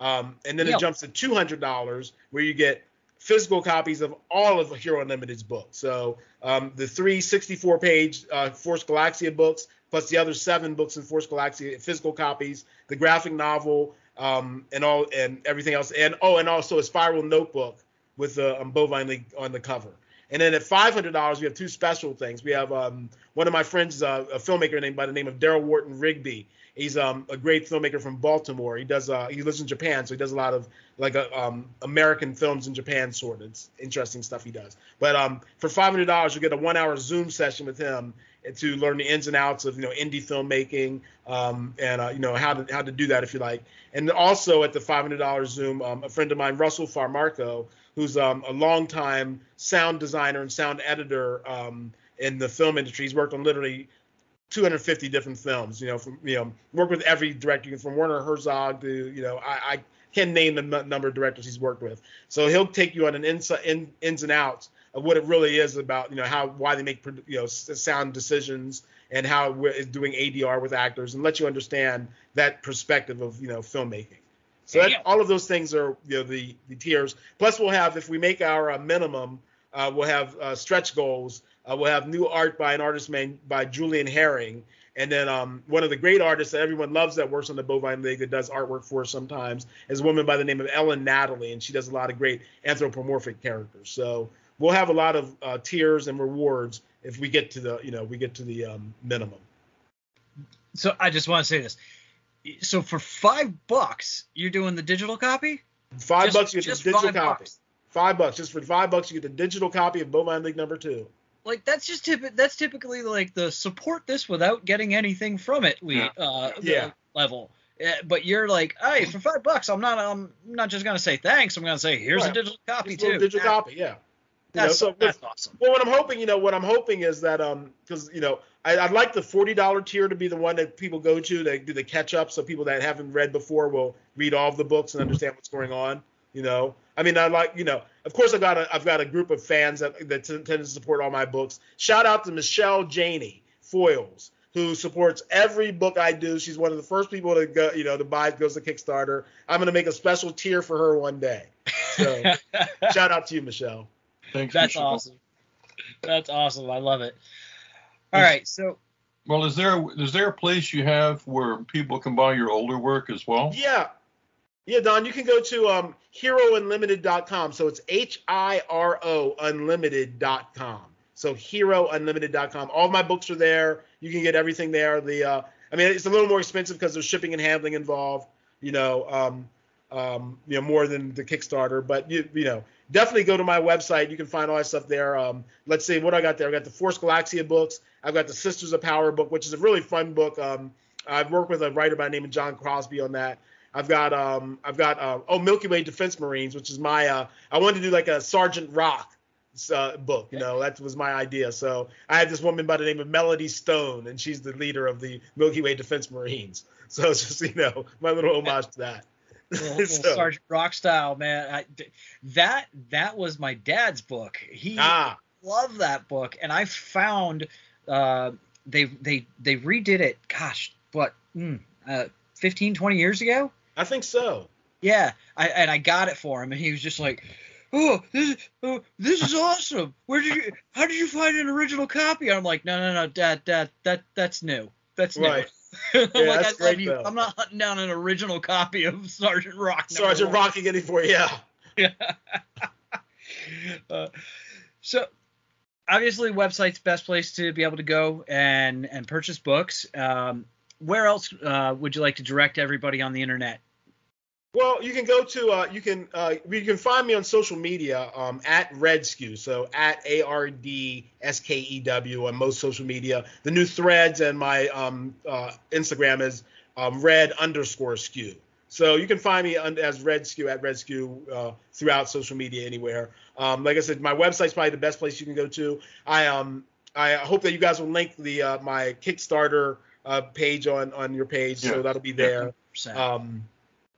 Um, and then yep. It jumps to two hundred dollars, where you get physical copies of all of Hero Unlimited's books. So um, the three sixty-four page uh, Force Galaxia books, plus the other seven books in Force Galaxia, physical copies, the graphic novel, um, and all and everything else. And oh, and also a spiral notebook with the um, Bovine League on the cover. And then at five hundred dollars, we have two special things. We have um, one of my friends, uh, a filmmaker named by the name of Daryl Wharton Rigby. He's um, a great filmmaker from Baltimore. He does uh, he lives in Japan, so he does a lot of like uh, um, American films in Japan, sort of. It's interesting stuff he does. But um, for five hundred dollars, you get a one-hour Zoom session with him to learn the ins and outs of you know indie filmmaking um, and uh, you know how to how to do that if you like. And also at the five hundred dollars Zoom, um, a friend of mine, Russell Farmarco, who's um, a longtime sound designer and sound editor um, in the film industry. He's worked on literally two hundred fifty different films, you know, from, you know, worked with every director from Werner Herzog to, you know, I, I can name the n- number of directors he's worked with. So he'll take you on an ins, in, ins and outs of what it really is about, you know, how, why they make, you know, sound decisions and how we're doing A D R with actors and let you understand that perspective of, you know, filmmaking. So that, all of those things are, you know, the, the tiers. Plus we'll have, if we make our uh, minimum, uh, we'll have uh, stretch goals. Uh, we'll have new art by an artist named by Julian Herring. And then um, one of the great artists that everyone loves that works on the Bovine League that does artwork for us sometimes is a woman by the name of Ellen Natalie, and she does a lot of great anthropomorphic characters. So we'll have a lot of uh, tiers and rewards if we get to the, you know, we get to the um, minimum. So I just want to say this. So for five bucks, you're doing the digital copy? Five just, bucks, you get the digital five copy. Bucks. Five bucks. Just for five bucks, you get the digital copy of Bovine League number two. Like that's just typ- that's typically like the support this without getting anything from it le- uh, yeah. level. Uh, but you're like, hey, for five bucks, I'm not I'm not just gonna say thanks. I'm gonna say here's right. a digital copy here's too. A digital yeah. copy, yeah. That's you know, so that's awesome. Well, what I'm hoping, you know, what I'm hoping is that um, because you know, I, I'd like the forty dollar tier to be the one that people go to that do the catch up, so people that haven't read before will read all of the books and understand what's going on. You know, I mean, I like, you know, of course I've got a, I've got a group of fans that, that t- tend to support all my books. Shout out to Michelle Janey Foyles, who supports every book I do. She's one of the first people to go, you know, to buy, goes to Kickstarter. I'm going to make a special tier for her one day. So shout out to you, Michelle. Thanks. That's Michelle. Awesome. That's awesome. I love it. All is, right. So. Well, is there, is there a place you have where people can buy your older work as well? Yeah. Yeah, Don, you can go to um, hero unlimited dot com. So it's H I R O unlimited dot com. So hero unlimited dot com. All of my books are there. You can get everything there. The uh, I mean, it's a little more expensive because there's shipping and handling involved, you know, um, um, you know, more than the Kickstarter. But, you, you know, definitely go to my website. You can find all that stuff there. Um, let's see what I got there. I got the Force Galaxia books. I've got the Sisters of Power book, which is a really fun book. Um, I've worked with a writer by the name of John Crosby on that. I've got um I've got uh, oh Milky Way Defense Marines, which is my uh I wanted to do like a Sergeant Rock uh, book, you know, that was my idea. So I had this woman by the name of Melody Stone, and she's the leader of the Milky Way Defense Marines. So it's just, you know, my little homage to that. Little, little so. Sergeant Rock style, man. I, that that was my dad's book. He ah. loved that book, and I found uh they they they redid it. Gosh, what? Mm, uh, fifteen, twenty years ago? I think so. Yeah, I, and I got it for him, and he was just like, "Oh, this is oh, this is awesome! Where did you? How did you find an original copy?" And I'm like, "No, no, no, Dad, Dad, that that's new. That's new." Right. I'm yeah, like, that's I love you. Though. I'm not hunting down an original copy of Sergeant Rock. Sergeant one. Rock again for yeah. yeah. uh, so. Obviously, website's best place to be able to go and, and purchase books. Um, where else uh, would you like to direct everybody on the internet? Well, you can go to uh, you can uh, you can find me on social media um, at Red Skew, so at A R D S K E W on most social media. The new threads and my um, uh, Instagram is um, Red underscore Skew. So you can find me as Red Skew at Red Skew uh, throughout social media anywhere. Um, like I said, my website's probably the best place you can go to. I um I hope that you guys will link the uh, my Kickstarter uh, page on on your page, yeah. So that'll be there. one hundred percent. Um,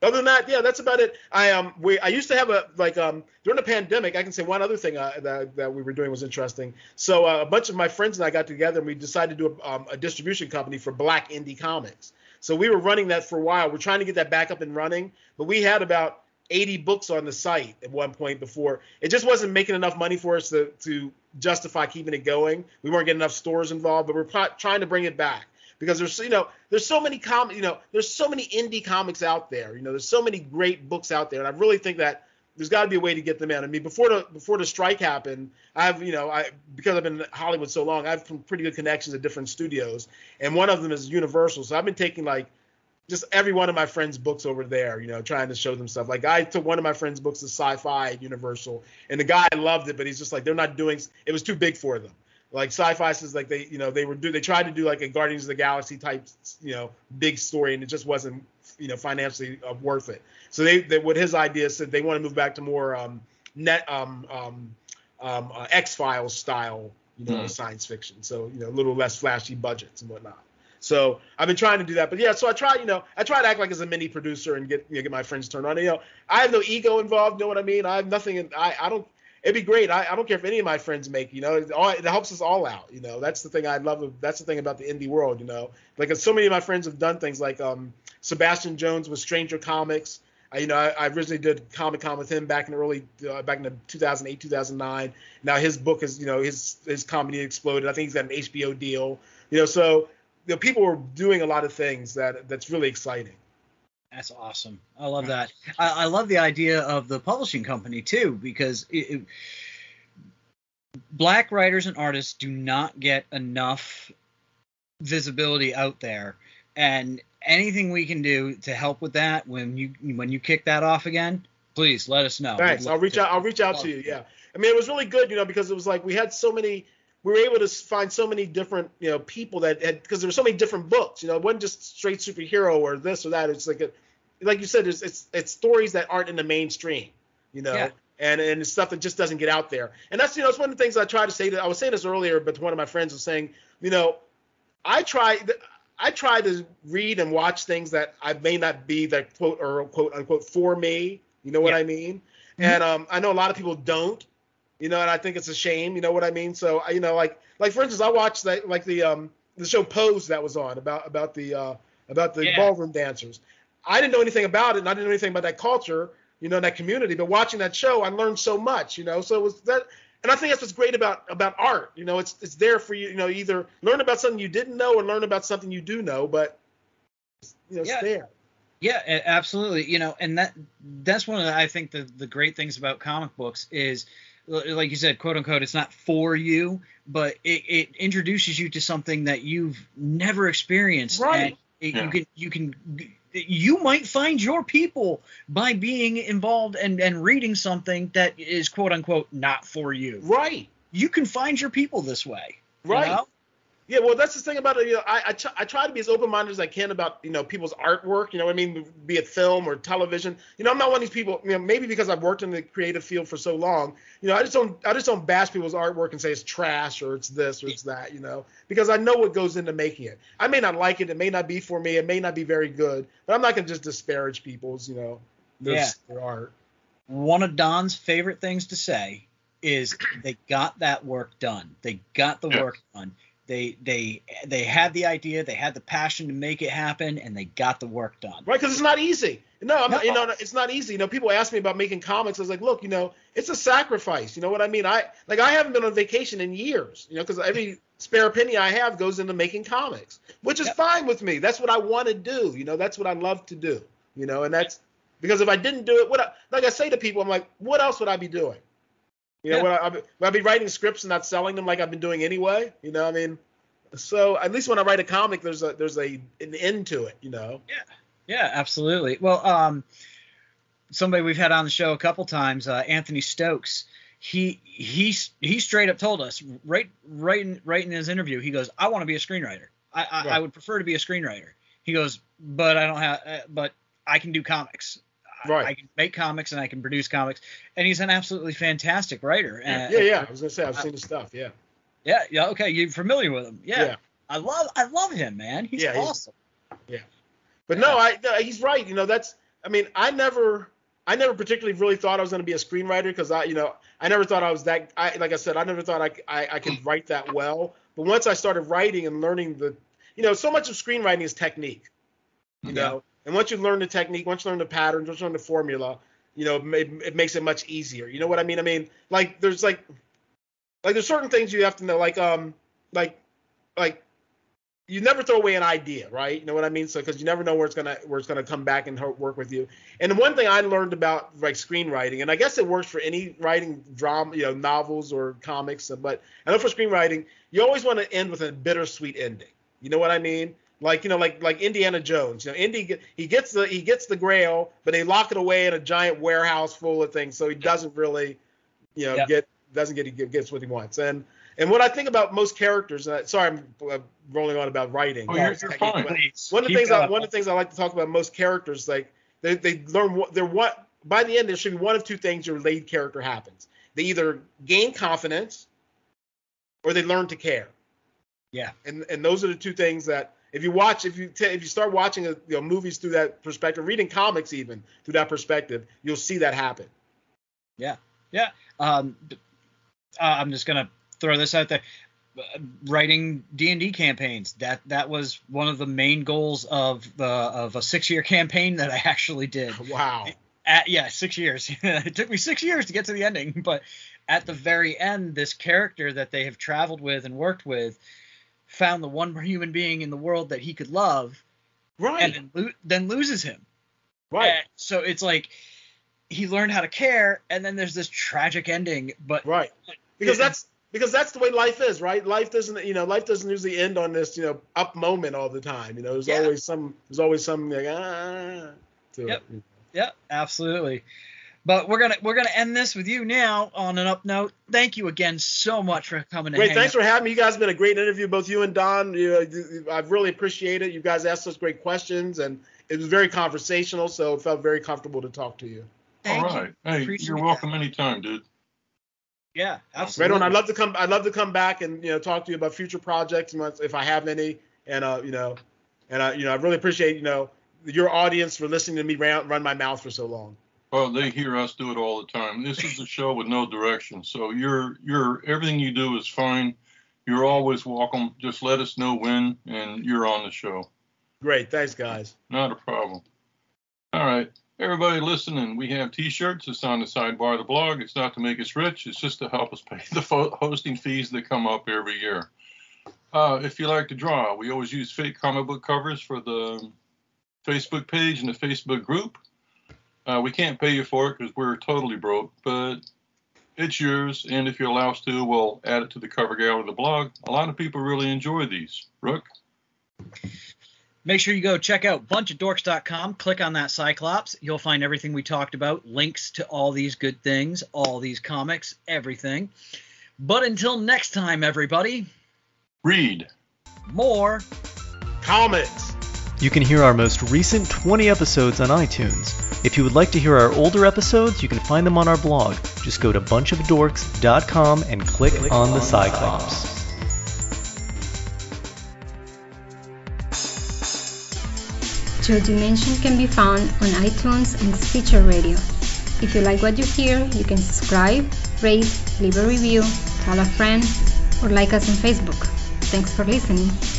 other than that, yeah, that's about it. I um we I used to have a like um during the pandemic. I can say one other thing uh, that that we were doing was interesting. So uh, a bunch of my friends and I got together and we decided to do a, um, a distribution company for Black Indie Comics. So we were running that for a while. We're trying to get that back up and running, but we had about eighty books on the site at one point before. It just wasn't making enough money for us to, to justify keeping it going. We weren't getting enough stores involved, but we're pro- trying to bring it back because there's, you know, there's so many com- you know, there's so many indie comics out there. You know, there's so many great books out there, and I really think that there's got to be a way to get them out. I mean, before the before the strike happened, I've you know, I because I've been in Hollywood so long, I've some pretty good connections at different studios, and one of them is Universal. So I've been taking like just every one of my friends' books over there, you know, trying to show them stuff. Like I took one of my friends' books to Sci-Fi at Universal, and the guy loved it, but he's just like they're not doing. It was too big for them. Like Sci-Fi says, like they you know they were do they tried to do like a Guardians of the Galaxy type you know big story, and it just wasn't. You know, financially uh, worth it. So they, they, what his idea said, they want to move back to more um, net um, um, um, uh, X-Files style, you know, mm. science fiction. So you know, a little less flashy budgets and whatnot. So I've been trying to do that, but yeah. So I try, you know, I try to act like as a mini producer and get you know, get my friends turned on. You know, I have no ego involved. You know what I mean? I have nothing. In, I I don't. It'd be great. I, I don't care if any of my friends make, you know, it, all, it helps us all out. You know, that's the thing I love. That's the thing about the indie world, you know, like so many of my friends have done things like um, Sebastian Jones with Stranger Comics. I, you know, I, I originally did Comic-Con with him back in the early, uh, back in the two thousand eight, two thousand nine. Now his book is, you know, his, his comedy exploded. I think he's got an H B O deal, you know, so you know, people are doing a lot of things that that's really exciting. That's awesome. I love that. I, I love the idea of the publishing company, too, because it, it, black writers and artists do not get enough visibility out there. And anything we can do to help with that when you when you kick that off again, please let us know. Thanks. I'll reach out. I'll reach out to you. Yeah. I mean, it was really good, you know, because it was like we had so many. We were able to find so many different, you know, people that had, because there were so many different books, you know, it wasn't just straight superhero or this or that. It's like, a, like you said, it's, it's it's stories that aren't in the mainstream, you know, yeah. and, and it's stuff that just doesn't get out there. And that's, you know, it's one of the things I try to say that I was saying this earlier, but one of my friends was saying, you know, I try, I try to read and watch things that I may not be that quote or quote unquote for me. You know what yeah. I mean? Mm-hmm. And um, I know a lot of people don't. You know, and I think it's a shame. You know what I mean? So, you know, like, like for instance, I watched that, like the um the show Pose that was on about about the uh, about the yeah. ballroom dancers. I didn't know anything about it, and I didn't know anything about that culture, you know, that community. But watching that show, I learned so much, you know. So it was that, and I think that's what's great about about art. You know, it's it's there for you. You know, either learn about something you didn't know or learn about something you do know, but you know, yeah. it's there. Yeah, absolutely. You know, and that that's one of the, I think the the great things about comic books is. Like you said, quote unquote, it's not for you, but it, it introduces you to something that you've never experienced. Right. And it, yeah. You can, you can, you might find your people by being involved and, and reading something that is quote unquote not for you. Right. You can find your people this way. Right. You know? Yeah, well, that's the thing about it. You know, I I, ch- I try to be as open-minded as I can about, you know, people's artwork. You know what I mean? Be it film or television. You know, I'm not one of these people. You know, maybe because I've worked in the creative field for so long. You know, I just don't I just don't bash people's artwork and say it's trash or it's this or it's that. You know, because I know what goes into making it. I may not like it. It may not be for me. It may not be very good. But I'm not gonna just disparage people's, you know, their, yeah. their art. One of Don's favorite things to say is they got that work done. They got the work done. They they they had the idea, they had the passion to make it happen, and they got the work done. Right, because it's not easy. No, I'm no. Not, you know, it's not easy. You know, people ask me about making comics. I was like, look, you know, it's a sacrifice. You know what I mean? I like I haven't been on vacation in years. You know, because every spare penny I have goes into making comics, which is yep. fine with me. That's what I want to do. You know, that's what I love to do. You know, and that's because if I didn't do it, what I, like I say to people, I'm like, what else would I be doing? You know, yeah. when I, I'll be writing scripts and not selling them like I've been doing anyway. You know what I mean? So at least when I write a comic, there's a there's a an end to it, you know? Yeah, yeah, absolutely. Well, um, somebody we've had on the show a couple times, uh, Anthony Stokes, he he he straight up told us right right in, right in his interview, he goes, I want to be a screenwriter. I I, right. I would prefer to be a screenwriter. He goes, but I don't have, uh, but I can do comics. Right. I, I can make comics and I can produce comics, and he's an absolutely fantastic writer. Yeah, yeah, yeah. I was gonna say I've I, seen his stuff. Yeah. Yeah, yeah. Okay, you're familiar with him. Yeah. yeah. I love, I love him, man. He's yeah, awesome. He's, yeah. But yeah. no, I no, he's right. You know, that's. I mean, I never, I never particularly really thought I was gonna be a screenwriter because I, you know, I never thought I was that. I like I said, I never thought I, I, I could write that well. But once I started writing and learning the, you know, so much of screenwriting is technique. You yeah. know. And once you learn the technique, once you learn the patterns, once you learn the formula, you know, it, it makes it much easier. You know what I mean? I mean, like there's like, like there's certain things you have to know, like um, like, like, you never throw away an idea, right? You know what I mean? So because you never know where it's gonna where it's gonna come back and work with you. And the one thing I learned about like screenwriting, and I guess it works for any writing, drama, you know, novels or comics, but I know for screenwriting, you always want to end with a bittersweet ending. You know what I mean? Like, you know, like like Indiana Jones, you know, Indy, he gets the he gets the grail, but they lock it away in a giant warehouse full of things. So he doesn't really, you know, yeah. get doesn't get he gets what he wants. And and what I think about most characters, and I, sorry, I'm rolling on about writing. Oh, you're, you're fine. Please, one of the things I, one of the things I like to talk about most characters, like they, they learn they're what by the end, there should be one of two things your lead character happens. They either gain confidence or they learn to care. Yeah. And and those are the two things that. If you watch, if you t- if you start watching a, you know, movies through that perspective, reading comics even through that perspective, you'll see that happen. Yeah, yeah. Um, uh, I'm just gonna throw this out there. Uh, writing D and D campaigns. That that was one of the main goals of the of a six year campaign that I actually did. Wow. At, yeah, six years. It took me six years to get to the ending, but at the very end, this character that they have traveled with and worked with. Found the one human being in the world that he could love, right? And then, lo- then loses him, right? And so it's like he learned how to care, and then there's this tragic ending, but right? Because that's because that's the way life is, right? Life doesn't, you know, life doesn't usually end on this, you know, up moment all the time. You know, there's yeah. always some, there's always some like ah. To yep. It. Yep. Absolutely. But we're gonna we're gonna end this with you now on an up note. Thank you again so much for coming. Great, thanks up. for having me. You guys have been a great interview, both you and Don. You know, I really appreciate it. You guys asked us great questions, and it was very conversational, so it felt very comfortable to talk to you. Thank All right, you. hey, appreciate you're welcome that. anytime, dude. Yeah, absolutely. Right on. I'd love to come. I'd love to come back and you know talk to you about future projects if I have any, and uh you know, and I uh, you know I really appreciate you know your audience for listening to me run, run my mouth for so long. Well, they hear us do it all the time. This is a show with no direction. So you're, you're, everything you do is fine. You're always welcome. Just let us know when, and you're on the show. Great. Thanks, guys. Not a problem. All right. Everybody listening, we have T-shirts. It's on the sidebar of the blog. It's not to make us rich. It's just to help us pay the fo- hosting fees that come up every year. Uh, if you like to draw, we always use fake comic book covers for the Facebook page and the Facebook group. Uh, we can't pay you for it because we're totally broke, but it's yours, and if you allow us to, we'll add it to the cover gallery of the blog. A lot of people really enjoy these. Rook? Make sure you go check out bunch of dorks dot com. Click on that Cyclops. You'll find everything we talked about, links to all these good things, all these comics, everything. But until next time, everybody. Read. more comics. You can hear our most recent twenty episodes on iTunes. If you would like to hear our older episodes, you can find them on our blog. Just go to bunch of dorks dot com and click, click on, on the Cyclops. Cyclops. Two Dimension can be found on iTunes and Stitcher Radio. If you like what you hear, you can subscribe, rate, leave a review, tell a friend, or like us on Facebook. Thanks for listening.